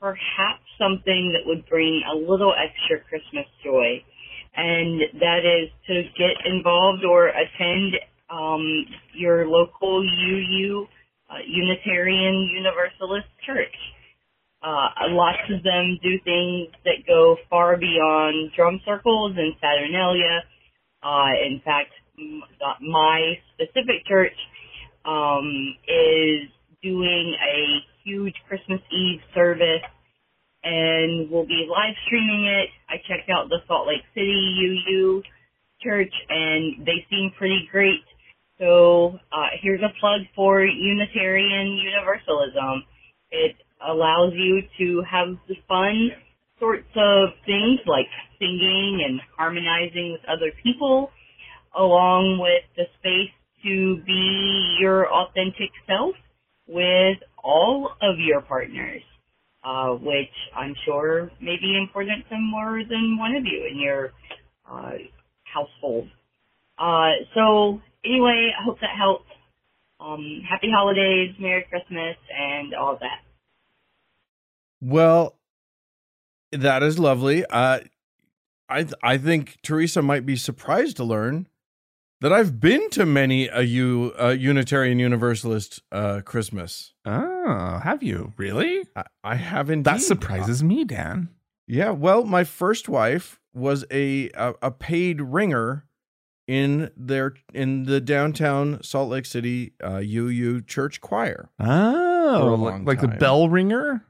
perhaps something that would bring a little extra Christmas joy. And that is to get involved or attend your local Unitarian Universalist church. Lots of them do things that go far beyond drum circles and Saturnalia. In fact, my specific church is doing a huge Christmas Eve service, and we'll be live streaming it. I checked out the Salt Lake City UU church, and they seem pretty great. So here's a plug for Unitarian Universalism. It allows you to have the fun sorts of things like singing and harmonizing with other people, along with the space to be your authentic self with all of your partners. Which I'm sure may be important to more than one of you in your household. So anyway, I hope that helped. Happy holidays, Merry Christmas, and all that. Well, that is lovely. I think Teresa might be surprised to learn that I've been to many a Unitarian Universalist Christmas. Oh, have you? Really? I have indeed. That surprises me, Dan. Yeah, well, my first wife was a paid ringer in the downtown Salt Lake City UU church choir. Oh, like the bell ringer?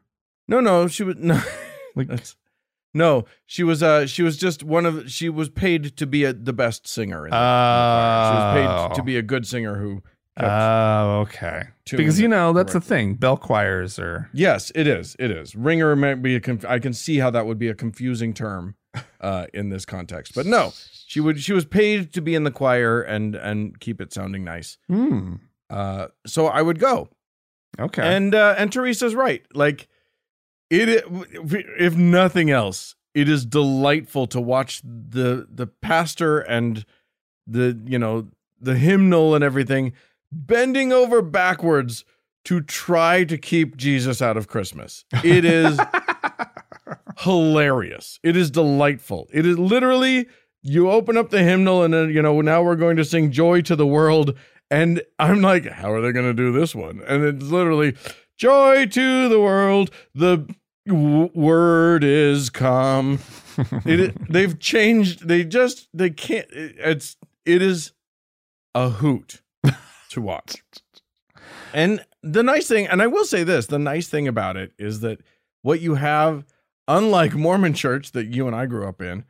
No, she was no. Like, No, she was just one of. She was paid to be the best singer. She was paid to be a good singer who. Oh, okay. Because you know that's the thing. Bell choirs are. Yes, it is. It is. Ringer might be. I can see how that would be a confusing term in this context. But no, she would. She was paid to be in the choir and keep it sounding nice. Mm. So I would go. Okay. And Teresa's right. Like it. If nothing else, it is delightful to watch the pastor and the the hymnal and everything. Bending over backwards to try to keep Jesus out of Christmas. It is hilarious. It is delightful. It is literally, you open up the hymnal and then, now we're going to sing Joy to the World. And I'm like, how are they going to do this one? And it's literally, Joy to the World, the word is come. They've changed. They can't. It is a hoot. To watch. And the nice thing, and I will say this, the nice thing about it is that what you have, unlike Mormon church that you and I grew up in,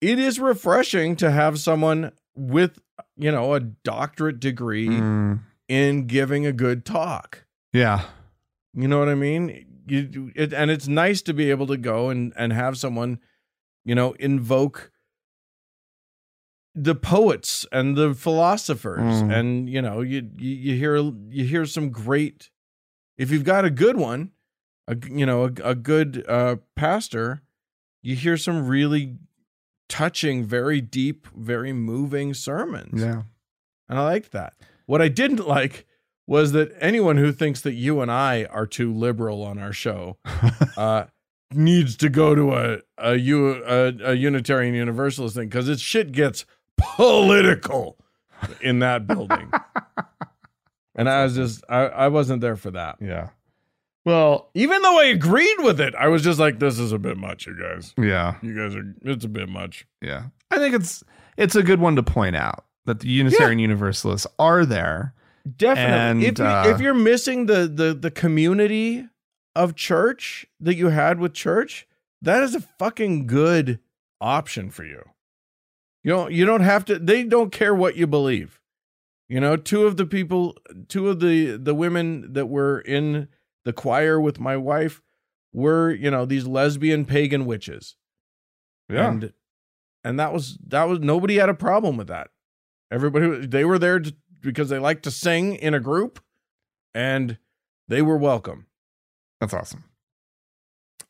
it is refreshing to have someone with, a doctorate degree in giving a good talk. Yeah. You know what I mean? And it's nice to be able to go and have someone, invoke the poets and the philosophers and you hear some great, if you've got a good one, a good pastor, you hear some really touching, very deep, very moving sermons. Yeah. And I liked that. What I didn't like was that anyone who thinks that you and I are too liberal on our show needs to go to a Unitarian Universalist thing, because shit gets political in that building. And I was just, I wasn't there for that. Yeah. Well, even though I agreed with it, I was just like, this is a bit much, you guys. Yeah. You guys are, it's a bit much. Yeah. I think it's a good one to point out that the Unitarian Universalists are there. Definitely. And, if you're missing the community of church that you had with church, that is a fucking good option for you. You don't have to, they don't care what you believe. Two of the women that were in the choir with my wife were, these lesbian pagan witches. Yeah. And that was nobody had a problem with that. Everybody, they were there because they liked to sing in a group and they were welcome. That's awesome.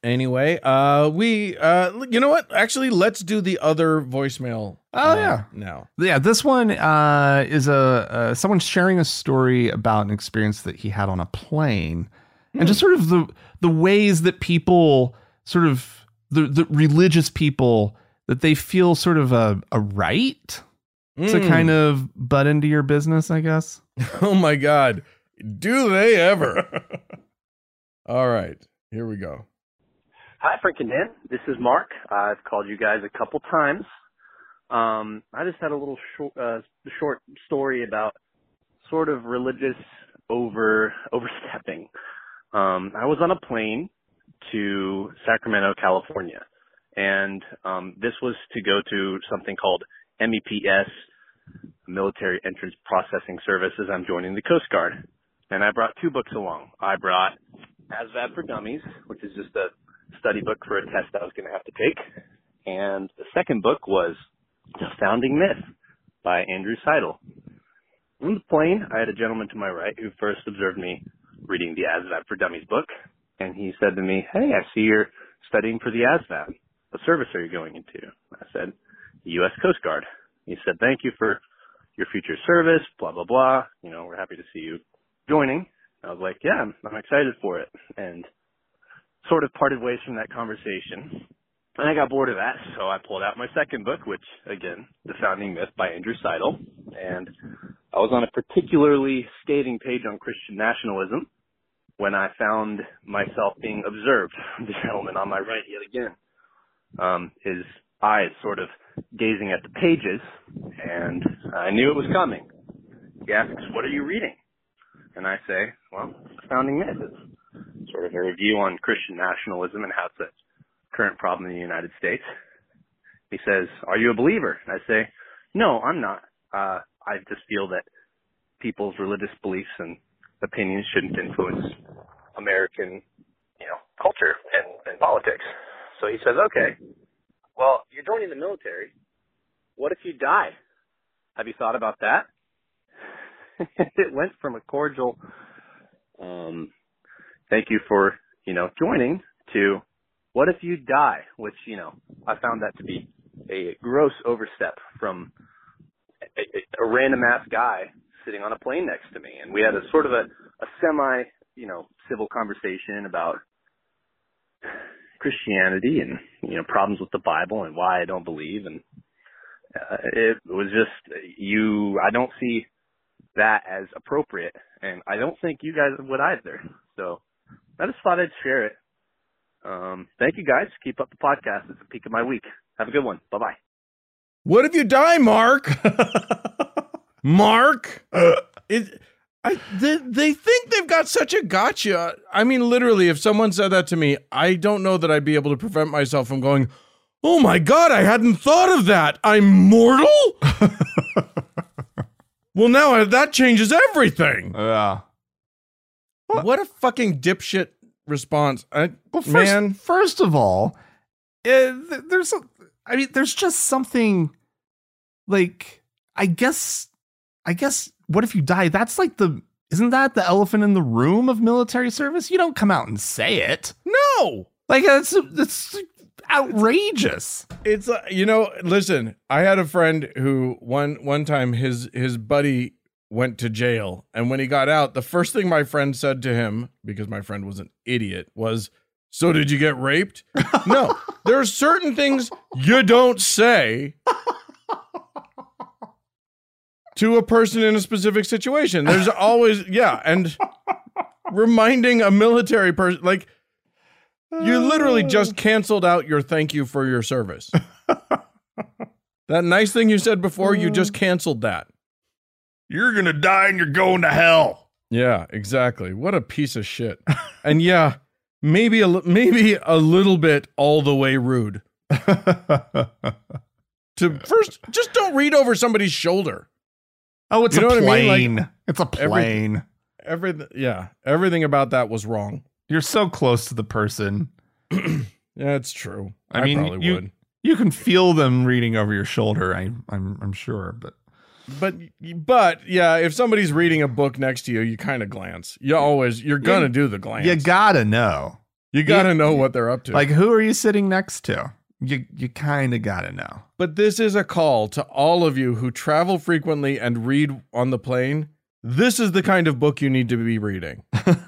Anyway, you know what? Actually, let's do the other voicemail. Oh, yeah. Now. Yeah, this one is someone sharing a story about an experience that he had on a plane. Mm. And just sort of the ways that people, sort of the religious people, that they feel sort of a right to kind of butt into your business, I guess. Oh, my God. Do they ever? All right, here we go. Hi, Frank and Dan. This is Mark. I've called you guys a couple times. I just had a little short story about sort of religious overstepping. I was on a plane to Sacramento, California, and this was to go to something called MEPS, Military Entrance Processing Services. I'm joining the Coast Guard, and I brought two books along. I brought ASVAB for Dummies, which is just a study book for a test I was going to have to take. And the second book was The Founding Myth by Andrew Seidel. On the plane, I had a gentleman to my right who first observed me reading the ASVAB for Dummies book. And he said to me, hey, I see you're studying for the ASVAB. What service are you going into? I said, U.S. Coast Guard. He said, thank you for your future service, blah, blah, blah. We're happy to see you joining. I was like, yeah, I'm excited for it, and sort of parted ways from that conversation. And I got bored of that, so I pulled out my second book, which, again, The Founding Myth by Andrew Seidel. And I was on a particularly scathing page on Christian nationalism when I found myself being observed. The gentleman on my right yet again, his eyes sort of gazing at the pages, and I knew it was coming. He asks, what are you reading? And I say, well, The Founding Myth is sort of a review on Christian nationalism and how it's a current problem in the United States. He says, are you a believer? And I say, no, I'm not. I just feel that people's religious beliefs and opinions shouldn't influence American, culture and politics. So he says, okay, well, you're joining the military. What if you die? Have you thought about that? It went from a cordial, thank you for, joining to what if you die? Which, I found that to be a gross overstep from a random ass guy sitting on a plane next to me. And we had a sort of a semi, civil conversation about Christianity and, problems with the Bible and why I don't believe. And it was just I don't see that as appropriate. And I don't think you guys would either. So I just thought I'd share it. Thank you guys. Keep up the podcast. It's the peak of my week. Have a good one. Bye-bye. What if you die, Mark? Mark? They think they've got such a gotcha. I mean, literally, if someone said that to me, I don't know that I'd be able to prevent myself from going, oh my God, I hadn't thought of that. I'm mortal? Well, now that changes everything. Yeah. What a fucking dipshit response. First of all, there's just something like, I guess what if you die? That's like isn't that the elephant in the room of military service? You don't come out and say it. No. Like it's outrageous. It's listen, I had a friend who one time his buddy went to jail. And when he got out, the first thing my friend said to him, because my friend was an idiot, was, so did you get raped? No, there are certain things you don't say to a person in a specific situation. There's always, and reminding a military person, like, you literally just canceled out your thank you for your service. That nice thing you said before, you just canceled that. You're going to die and you're going to hell. Yeah, exactly. What a piece of shit. And yeah, maybe a little bit all the way rude. First, just don't read over somebody's shoulder. Oh, it's a plane. I mean? Like, it's a plane. Everything about that was wrong. You're so close to the person. Yeah, it's true. I mean, probably would. You can feel them reading over your shoulder. I'm sure, But yeah, if somebody's reading a book next to you, you kind of glance. You're gonna do the glance. You gotta know. You gotta know what they're up to. Like, who are you sitting next to? You kind of gotta know. But this is a call to all of you who travel frequently and read on the plane. This is the kind of book you need to be reading.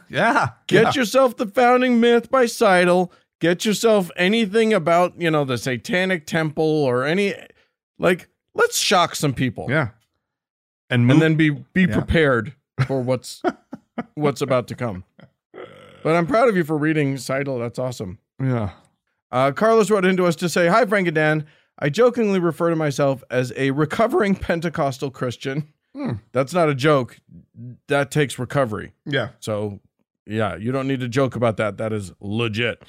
Yeah. Get yourself The Founding Myth by Seidel. Get yourself anything about, the Satanic Temple or any, like, let's shock some people. Yeah. And then be prepared for what's about to come. But I'm proud of you for reading Seidel. That's awesome. Yeah. Carlos wrote into us to say, hi, Frank and Dan. I jokingly refer to myself as a recovering Pentecostal Christian. That's not a joke. That takes recovery. Yeah. So, yeah, you don't need to joke about that. That is legit.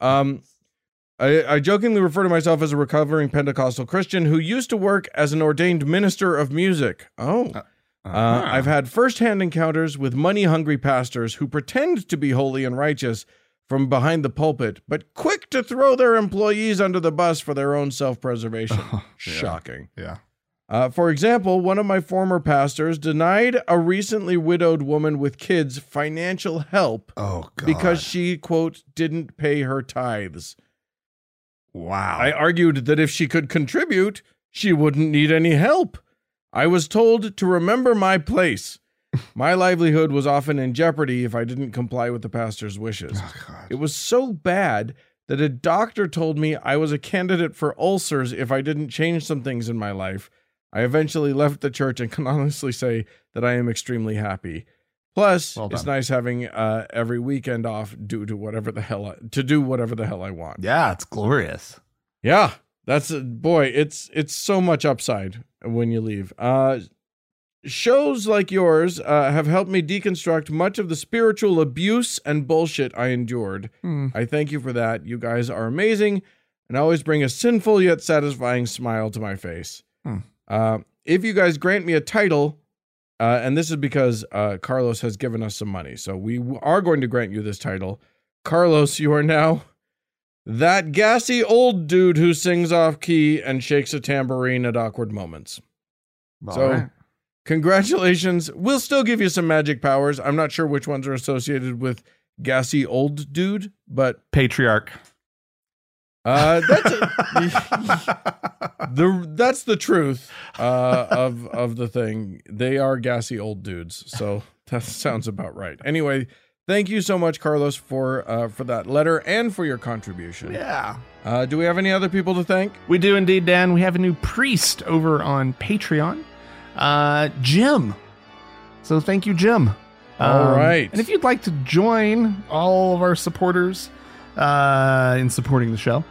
I jokingly refer to myself as a recovering Pentecostal Christian who used to work as an ordained minister of music. I've had firsthand encounters with money-hungry pastors who pretend to be holy and righteous from behind the pulpit, but quick to throw their employees under the bus for their own self-preservation. Shocking. Yeah. For example, one of my former pastors denied a recently widowed woman with kids financial help because she, quote, didn't pay her tithes. Wow. I argued that if she could contribute, she wouldn't need any help. I was told to remember my place. My livelihood was often in jeopardy if I didn't comply with the pastor's wishes. Oh, it was so bad that a doctor told me I was a candidate for ulcers if I didn't change some things in my life. I eventually left the church and can honestly say that I am extremely happy. Plus, it's nice having every weekend off due to do whatever the hell I want. Yeah, it's glorious. Yeah, it's so much upside when you leave. Shows like yours have helped me deconstruct much of the spiritual abuse and bullshit I endured. I thank you for that. You guys are amazing and always bring a sinful yet satisfying smile to my face. If you guys grant me a title, and this is because Carlos has given us some money, so we are going to grant you this title. Carlos, you are now that gassy old dude who sings off key and shakes a tambourine at awkward moments. All right. Congratulations. We'll still give you some magic powers. I'm not sure which ones are associated with gassy old dude, but... Patriarch. That's that's the truth of the thing. They are gassy old dudes, so that sounds about right. Anyway, thank you so much, Carlos, for that letter and for your contribution. Yeah. Do we have any other people to thank? We do indeed, Dan. We have a new priest over on Patreon. Jim. So thank you, Jim. All right. And if you'd like to join all of our supporters in supporting the show,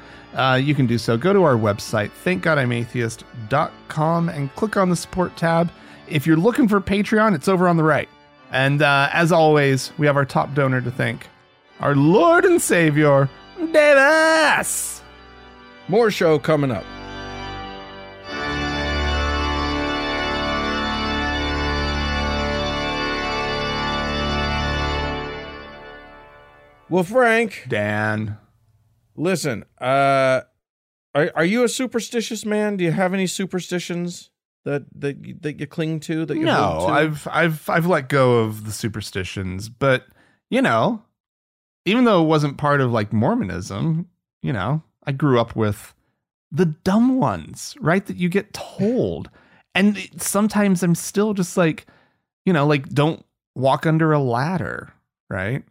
you can do so. Go to our website, thankgodimatheist.com, and click on the support tab. If you're looking for Patreon, it's over on the right. And as always, we have our top donor to thank, our Lord and Savior, Davis. More show coming up. Well, Frank. Dan. Listen, are you a superstitious man? Do you have any superstitions that you cling to? That you hold to? I've let go of the superstitions, but you know, even though it wasn't part of like Mormonism, you know, I grew up with the dumb ones, right? That you get told, and sometimes I'm still just like, you know, like don't walk under a ladder, right?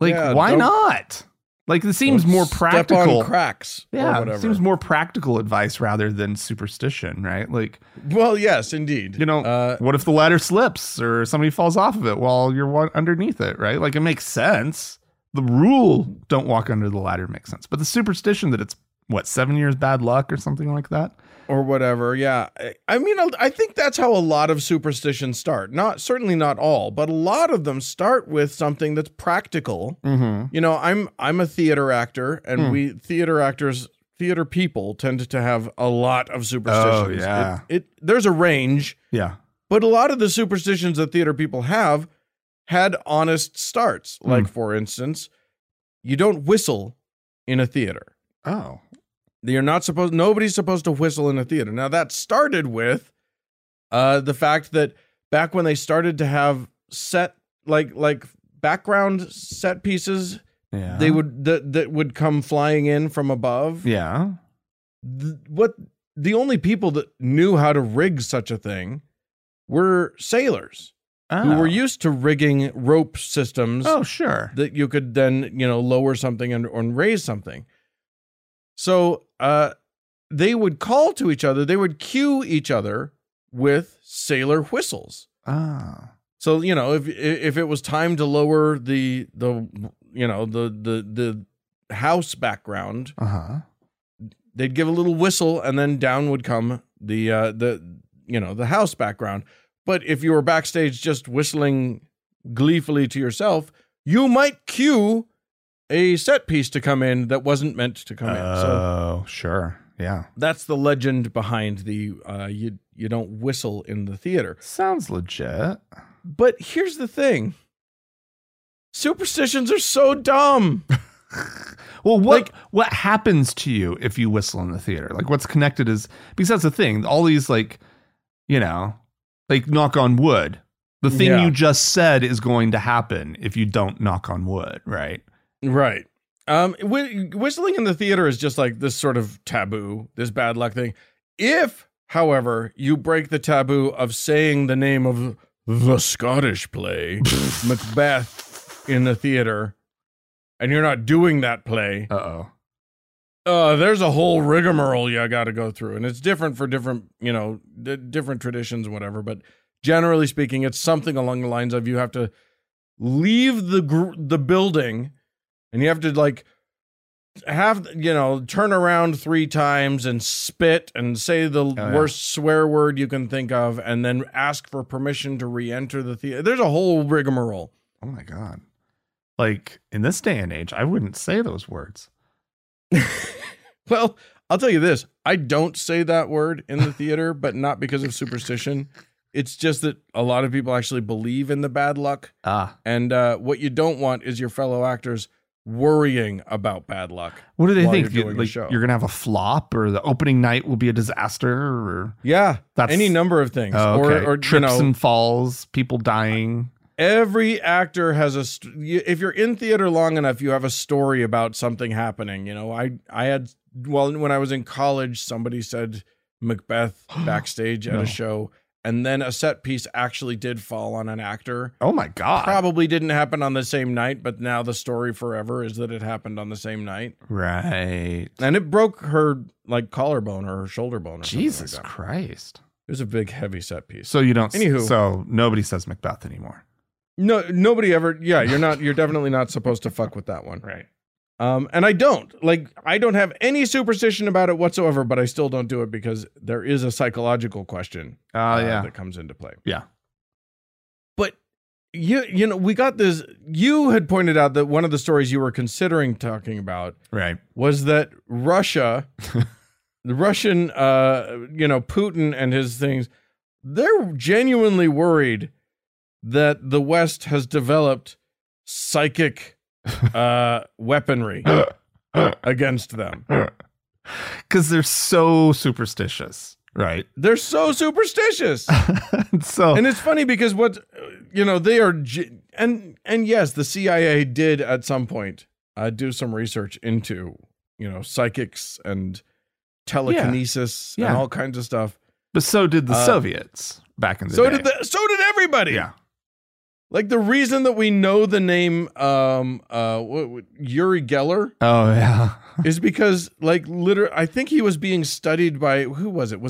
Like, yeah, why not? Like, it seems more practical. Step on cracks. Yeah, or whatever. It seems more practical advice rather than superstition, right? Like, well, yes, indeed. You know, what if the ladder slips or somebody falls off of it while you're underneath it, right? Like, it makes sense. The rule, don't walk under the ladder, makes sense. But the superstition that it's, what, 7 years bad luck or something like that? Or whatever, yeah. I mean, I think that's how a lot of superstitions start. Certainly not all, but a lot of them start with something that's practical. Mm-hmm. You know, I'm a theater actor, and we theater people tend to have a lot of superstitions. Oh, yeah. There's a range. Yeah. But a lot of the superstitions that theater people have had honest starts. Like, for instance, you don't whistle in a theater. Oh. Nobody's supposed to whistle in a theater. Now, that started with the fact that back when they started to have set, like background set pieces, yeah, that would come flying in from above. Yeah. The only people that knew how to rig such a thing were sailors. Oh. Who were used to rigging rope systems. Oh, sure. That you could then, you know, lower something and raise something. So they would call to each other. They would cue each other with sailor whistles. Ah. So, you know, if it was time to lower the house background, they'd give a little whistle, and then down would come the house background. But if you were backstage just whistling gleefully to yourself, you might cue a set piece to come in that wasn't meant to come in. Oh, sure. Yeah. That's the legend behind the you don't whistle in the theater. Sounds legit. But here's the thing. Superstitions are so dumb. Well, what happens to you if you whistle in the theater? Like, what's connected is, because that's the thing. All these, like, you know, like, knock on wood. The thing you just said is going to happen if you don't knock on wood, right? Right. Whistling in the theater is just like this sort of taboo, this bad luck thing. If, however, you break the taboo of saying the name of the Scottish play, Macbeth, in the theater, and you're not doing that play, there's a whole rigmarole you got to go through. And it's different for different, you know, different traditions, whatever. But generally speaking, it's something along the lines of you have to leave the building. And you have to, like, have, you know, turn around 3 times and spit and say the worst swear word you can think of, and then ask for permission to re-enter the theater. There's a whole rigmarole. Oh my God. Like, in this day and age, I wouldn't say those words. Well, I'll tell you this. I don't say that word in the theater, but not because of superstition. It's just that a lot of people actually believe in the bad luck. And what you don't want is your fellow actors worrying about bad luck. What do they think? You're going to have a flop, or the opening night will be a disaster? Or that's any number of things. Or trips and falls, people dying. Every actor has a if you're in theater long enough, you have a story about something happening. You know, I had, well, when I was in college, somebody said Macbeth backstage at a show. And then a set piece actually did fall on an actor. Oh, my God. Probably didn't happen on the same night, but now the story forever is that it happened on the same night. Right. And it broke her, like, collarbone or her shoulder bone. Or Jesus like Christ. It was a big, heavy set piece. So you don't... Anywho. So nobody says Macbeth anymore. No, nobody ever... Yeah, you're not. You're definitely not supposed to fuck with that one. Right. And I don't. Like, I don't have any superstition about it whatsoever, but I still don't do it because there is a psychological question that comes into play. Yeah. But, you know, we got this... You had pointed out that one of the stories you were considering talking about was that Russia, the Russian, you know, Putin and his things, they're genuinely worried that the West has developed psychic... weaponry against them because they're so superstitious, right? They're so superstitious. And it's funny because what you know they are, and yes, the CIA did at some point do some research into psychics and telekinesis and all kinds of stuff. But so did the Soviets back in the day. So did everybody. Yeah. Like, the reason that we know the name Yuri Geller is because, like, literally, I think he was being studied by, who was it?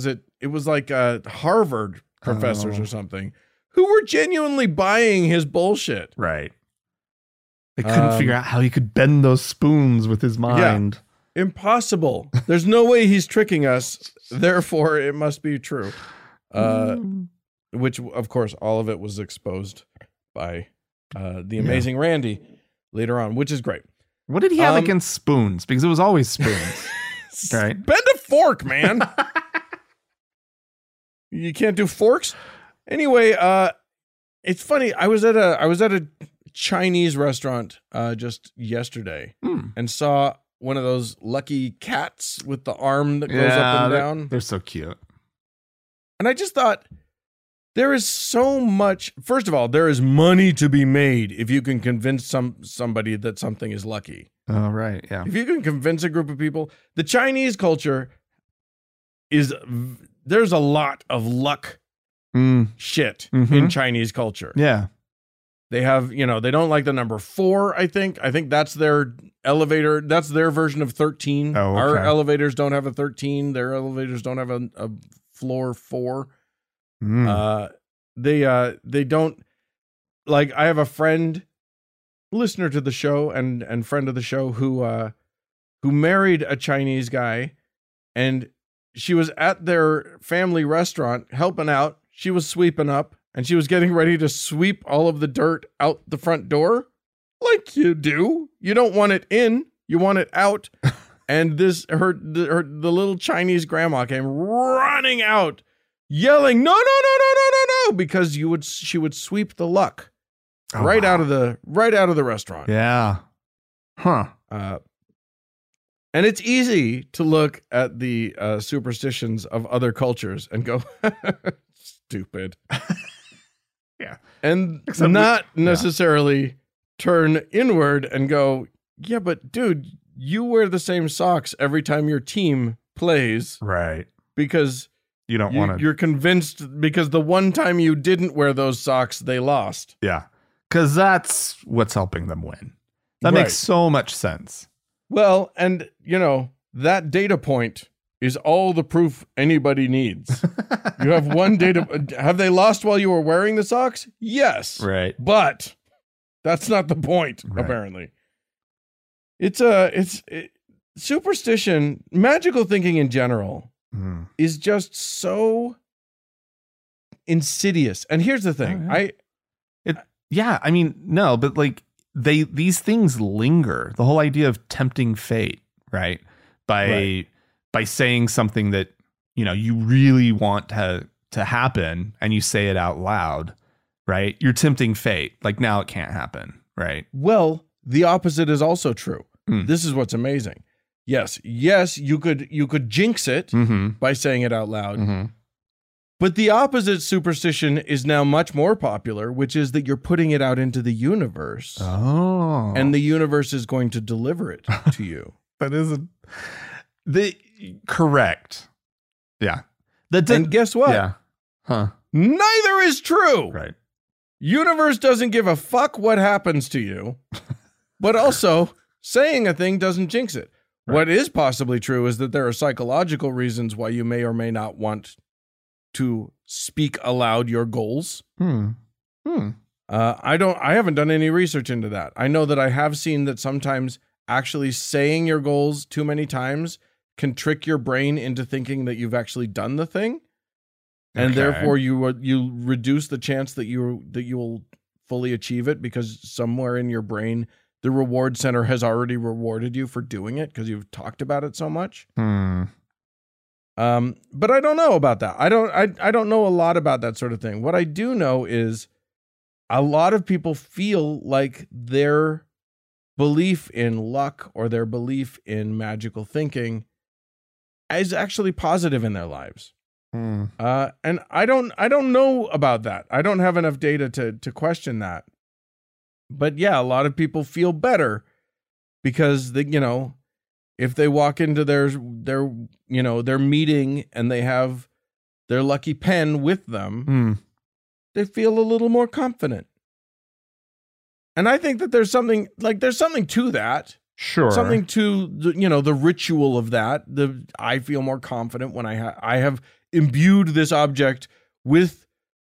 It was like Harvard professors or something who were genuinely buying his bullshit. Right. They couldn't figure out how he could bend those spoons with his mind. Yeah. Impossible. There's no way he's tricking us. Therefore, it must be true. Which, of course, all of it was exposed by the amazing Randy later on, which is great. What did he have against spoons? Because it was always spoons, right? Bend a fork, man. You can't do forks? Anyway, it's funny. I was at a Chinese restaurant just yesterday and saw one of those lucky cats with the arm that goes up and down. They're so cute. And I just thought... There is so much. First of all, there is money to be made if you can convince somebody that something is lucky. Oh, right, yeah. If you can convince a group of people, the Chinese culture is there's a lot of luck shit in Chinese culture. Yeah. They have, you know, they don't like the number 4, I think. I think that's their elevator. That's their version of 13. Oh, okay. Our elevators don't have a 13. Their elevators don't have a floor 4. They don't like, I have a friend, listener to the show and friend of the show who married a Chinese guy, and she was at their family restaurant helping out. She was sweeping up, and she was getting ready to sweep all of the dirt out the front door. Like you do. You don't want it in, you want it out. And the little Chinese grandma came running out, yelling, "No, no, no, no, no, no, no!" Because she would sweep the luck out of the restaurant. Yeah, huh. And it's easy to look at the superstitions of other cultures and go, "Stupid." Yeah, and except not necessarily turn inward and go, "Yeah, but dude, you wear the same socks every time your team plays, right?" Because you don't want to. You're convinced because the one time you didn't wear those socks, they lost. Yeah, because that's what's helping them win. That makes so much sense. Well, and, you know, that data point is all the proof anybody needs. You have one data. Have they lost while you were wearing the socks? Yes. Right. But that's not the point, apparently. It's superstition, magical thinking in general, is just so insidious. And here's the thing. These things linger. The whole idea of tempting fate, right? By saying something that, you know, you really want to happen and you say it out loud, right? You're tempting fate. Like, now it can't happen, right? Well, the opposite is also true. This is what's amazing. Yes, you could jinx it by saying it out loud. But the opposite superstition is now much more popular, which is that you're putting it out into the universe. Oh. And the universe is going to deliver it to you. Correct. Yeah. And guess what? Yeah. Huh. Neither is true. Right. Universe doesn't give a fuck what happens to you, but also saying a thing doesn't jinx it. Right. What is possibly true is that there are psychological reasons why you may or may not want to speak aloud your goals. I haven't done any research into that. I know that I have seen that sometimes actually saying your goals too many times can trick your brain into thinking that you've actually done the thing, and therefore you reduce the chance that you will fully achieve it, because somewhere in your brain the reward center has already rewarded you for doing it because you've talked about it so much. But I don't know about that. I don't know a lot about that sort of thing. What I do know is a lot of people feel like their belief in luck or their belief in magical thinking is actually positive in their lives. And I don't know about that. I don't have enough data to question that. But yeah, a lot of people feel better because if they walk into their meeting and they have their lucky pen with them, they feel a little more confident. And I think that there's something to that. Sure. Something to the ritual of that. I feel more confident when I have imbued this object with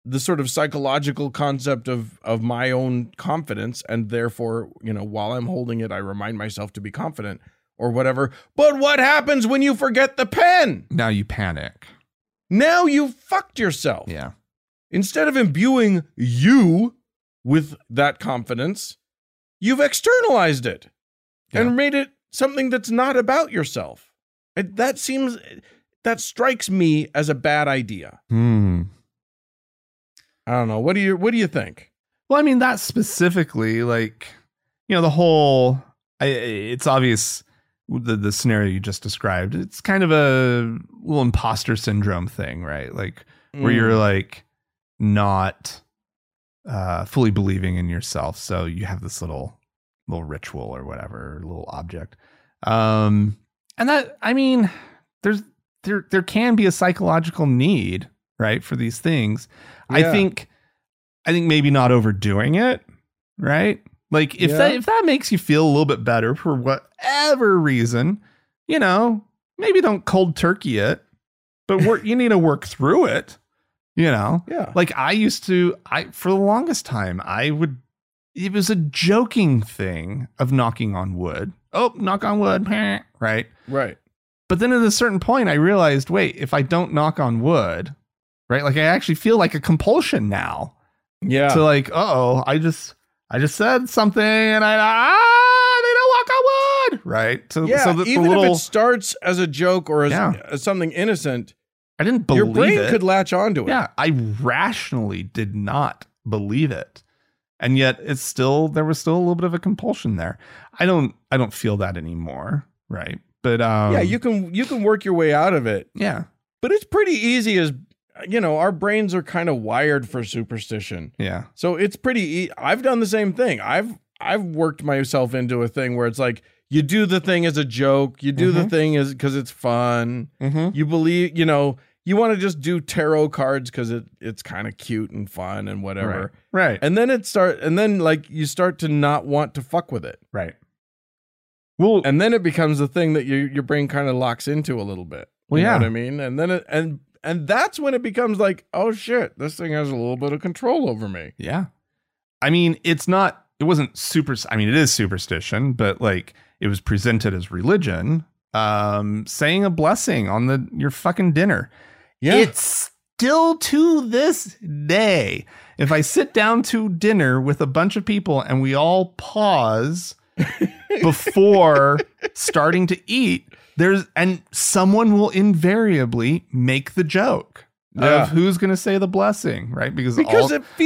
the sort of psychological concept of my own confidence, and therefore, while I'm holding it, I remind myself to be confident. Or whatever. But what happens when you forget the pen? Now you panic. Now you fucked yourself. Yeah. Instead of imbuing you with that confidence, you've externalized it and made it something that's not about yourself. That strikes me as a bad idea. I don't know. What do you think? Well, I mean, that specifically, the whole. It's obvious. The scenario you just described, it's kind of a little imposter syndrome thing, right? Like where you're not fully believing in yourself. So you have this little ritual or whatever, little object. And that, I mean, there can be a psychological need, right? For these things. Yeah. I think maybe not overdoing it. Right. Like if that makes you feel a little bit better for whatever reason, maybe don't cold turkey it, but you need to work through it. Yeah. Like for the longest time, it was a joking thing of knocking on wood. Oh, knock on wood. Right. Right. But then at a certain point I realized, wait, if I don't knock on wood, right? Like I actually feel like a compulsion now. Yeah. So I just said something and they don't walk on wood. Right. So, if it starts as a joke or as something innocent, I didn't believe your brain could latch onto it. Yeah. I rationally did not believe it. And yet there was still a little bit of a compulsion there. I don't feel that anymore. Right. But, you can work your way out of it. Yeah. But it's pretty easy as, our brains are kind of wired for superstition. Yeah. So it's pretty. I've done the same thing. I've worked myself into a thing where it's like you do the thing as a joke. You do the thing as because it's fun. You believe. You want to just do tarot cards because it's kind of cute and fun and whatever. Right. And then you start to not want to fuck with it. Right. Well, and then it becomes the thing that your brain kind of locks into a little bit. Well, you know what I mean? And then And that's when it becomes like, oh shit, this thing has a little bit of control over me. Yeah. I mean, it's not it wasn't super, I mean, it is superstition, but like it was presented as religion, saying a blessing on your fucking dinner. Yeah. It's still to this day. If I sit down to dinner with a bunch of people and we all pause before starting to eat, and someone will invariably make the joke. Yeah. Of who's going to say the blessing, right? Because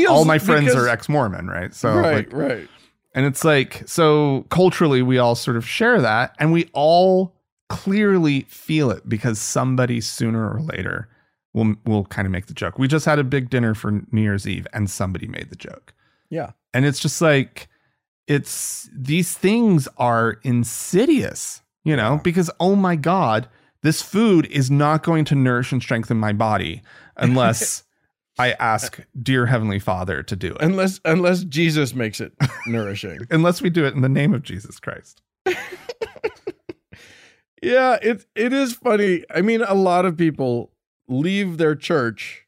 all my friends are ex-Mormon, right? So right. And it's like, so culturally, we all sort of share that, and we all clearly feel it because somebody sooner or later will kind of make the joke. We just had a big dinner for New Year's Eve, and somebody made the joke. Yeah, and it's just like, it's these things are insidious, you know? Yeah. Because oh my God, this food is not going to nourish and strengthen my body unless I ask dear Heavenly Father to do it. Unless Jesus makes it nourishing. Unless we do it in the name of Jesus Christ. Yeah, it is funny. I mean, a lot of people leave their church,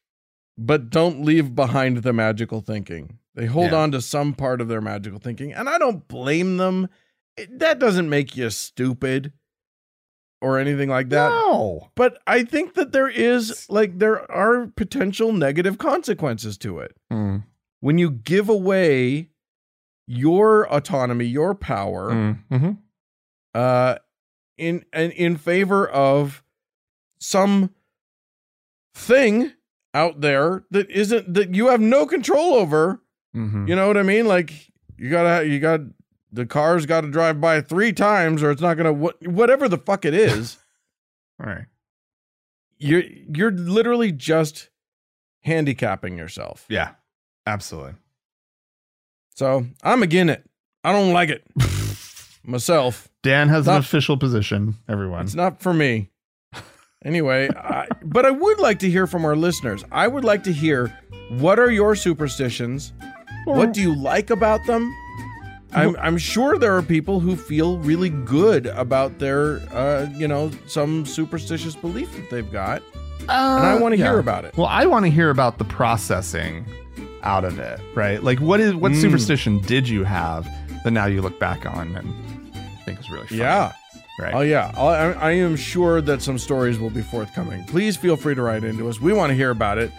but don't leave behind the magical thinking. They hold on to some part of their magical thinking, and I don't blame them. That doesn't make you stupid or anything like that. No. But I think that there are potential negative consequences to it. Mm. When you give away your autonomy, your power, mm-hmm. in favor of some thing out there that you have no control over. Mm-hmm. You know what I mean? Like you got the car's got to drive by 3 times or it's not going to, whatever the fuck it is. All right. You're literally just handicapping yourself. Yeah, absolutely. So I'm against it. I don't like it myself. Dan has an official position, everyone. It's not for me. Anyway, but I would like to hear from our listeners. I would like to hear, what are your superstitions? What do you like about them? I'm sure there are people who feel really good about their, some superstitious belief that they've got. And I want to hear about it. Well, I want to hear about the processing out of it, right? Like, what superstition did you have that now you look back on and think is really funny? Yeah. Right. Oh, yeah. I am sure that some stories will be forthcoming. Please feel free to write into us. We want to hear about it.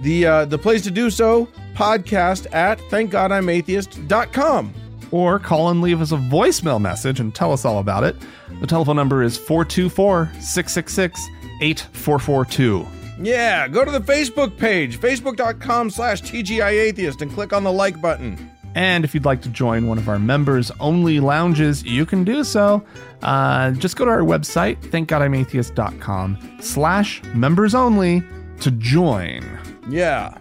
The place to do so, podcast at thankgodimatheist.com. Or call and leave us a voicemail message and tell us all about it. The telephone number is 424-666-8442. Yeah, go to the Facebook page, facebook.com/TGIAtheist, and click on the like button. And if you'd like to join one of our members-only lounges, you can do so. Just go to our website, thankgodimatheist.com/members-only to join. Yeah.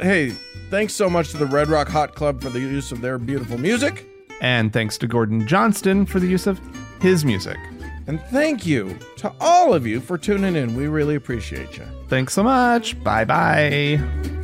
Hey, thanks so much to the Red Rock Hot Club for the use of their beautiful music. And thanks to Gordon Johnston for the use of his music. And thank you to all of you for tuning in. We really appreciate you. Thanks so much. Bye-bye.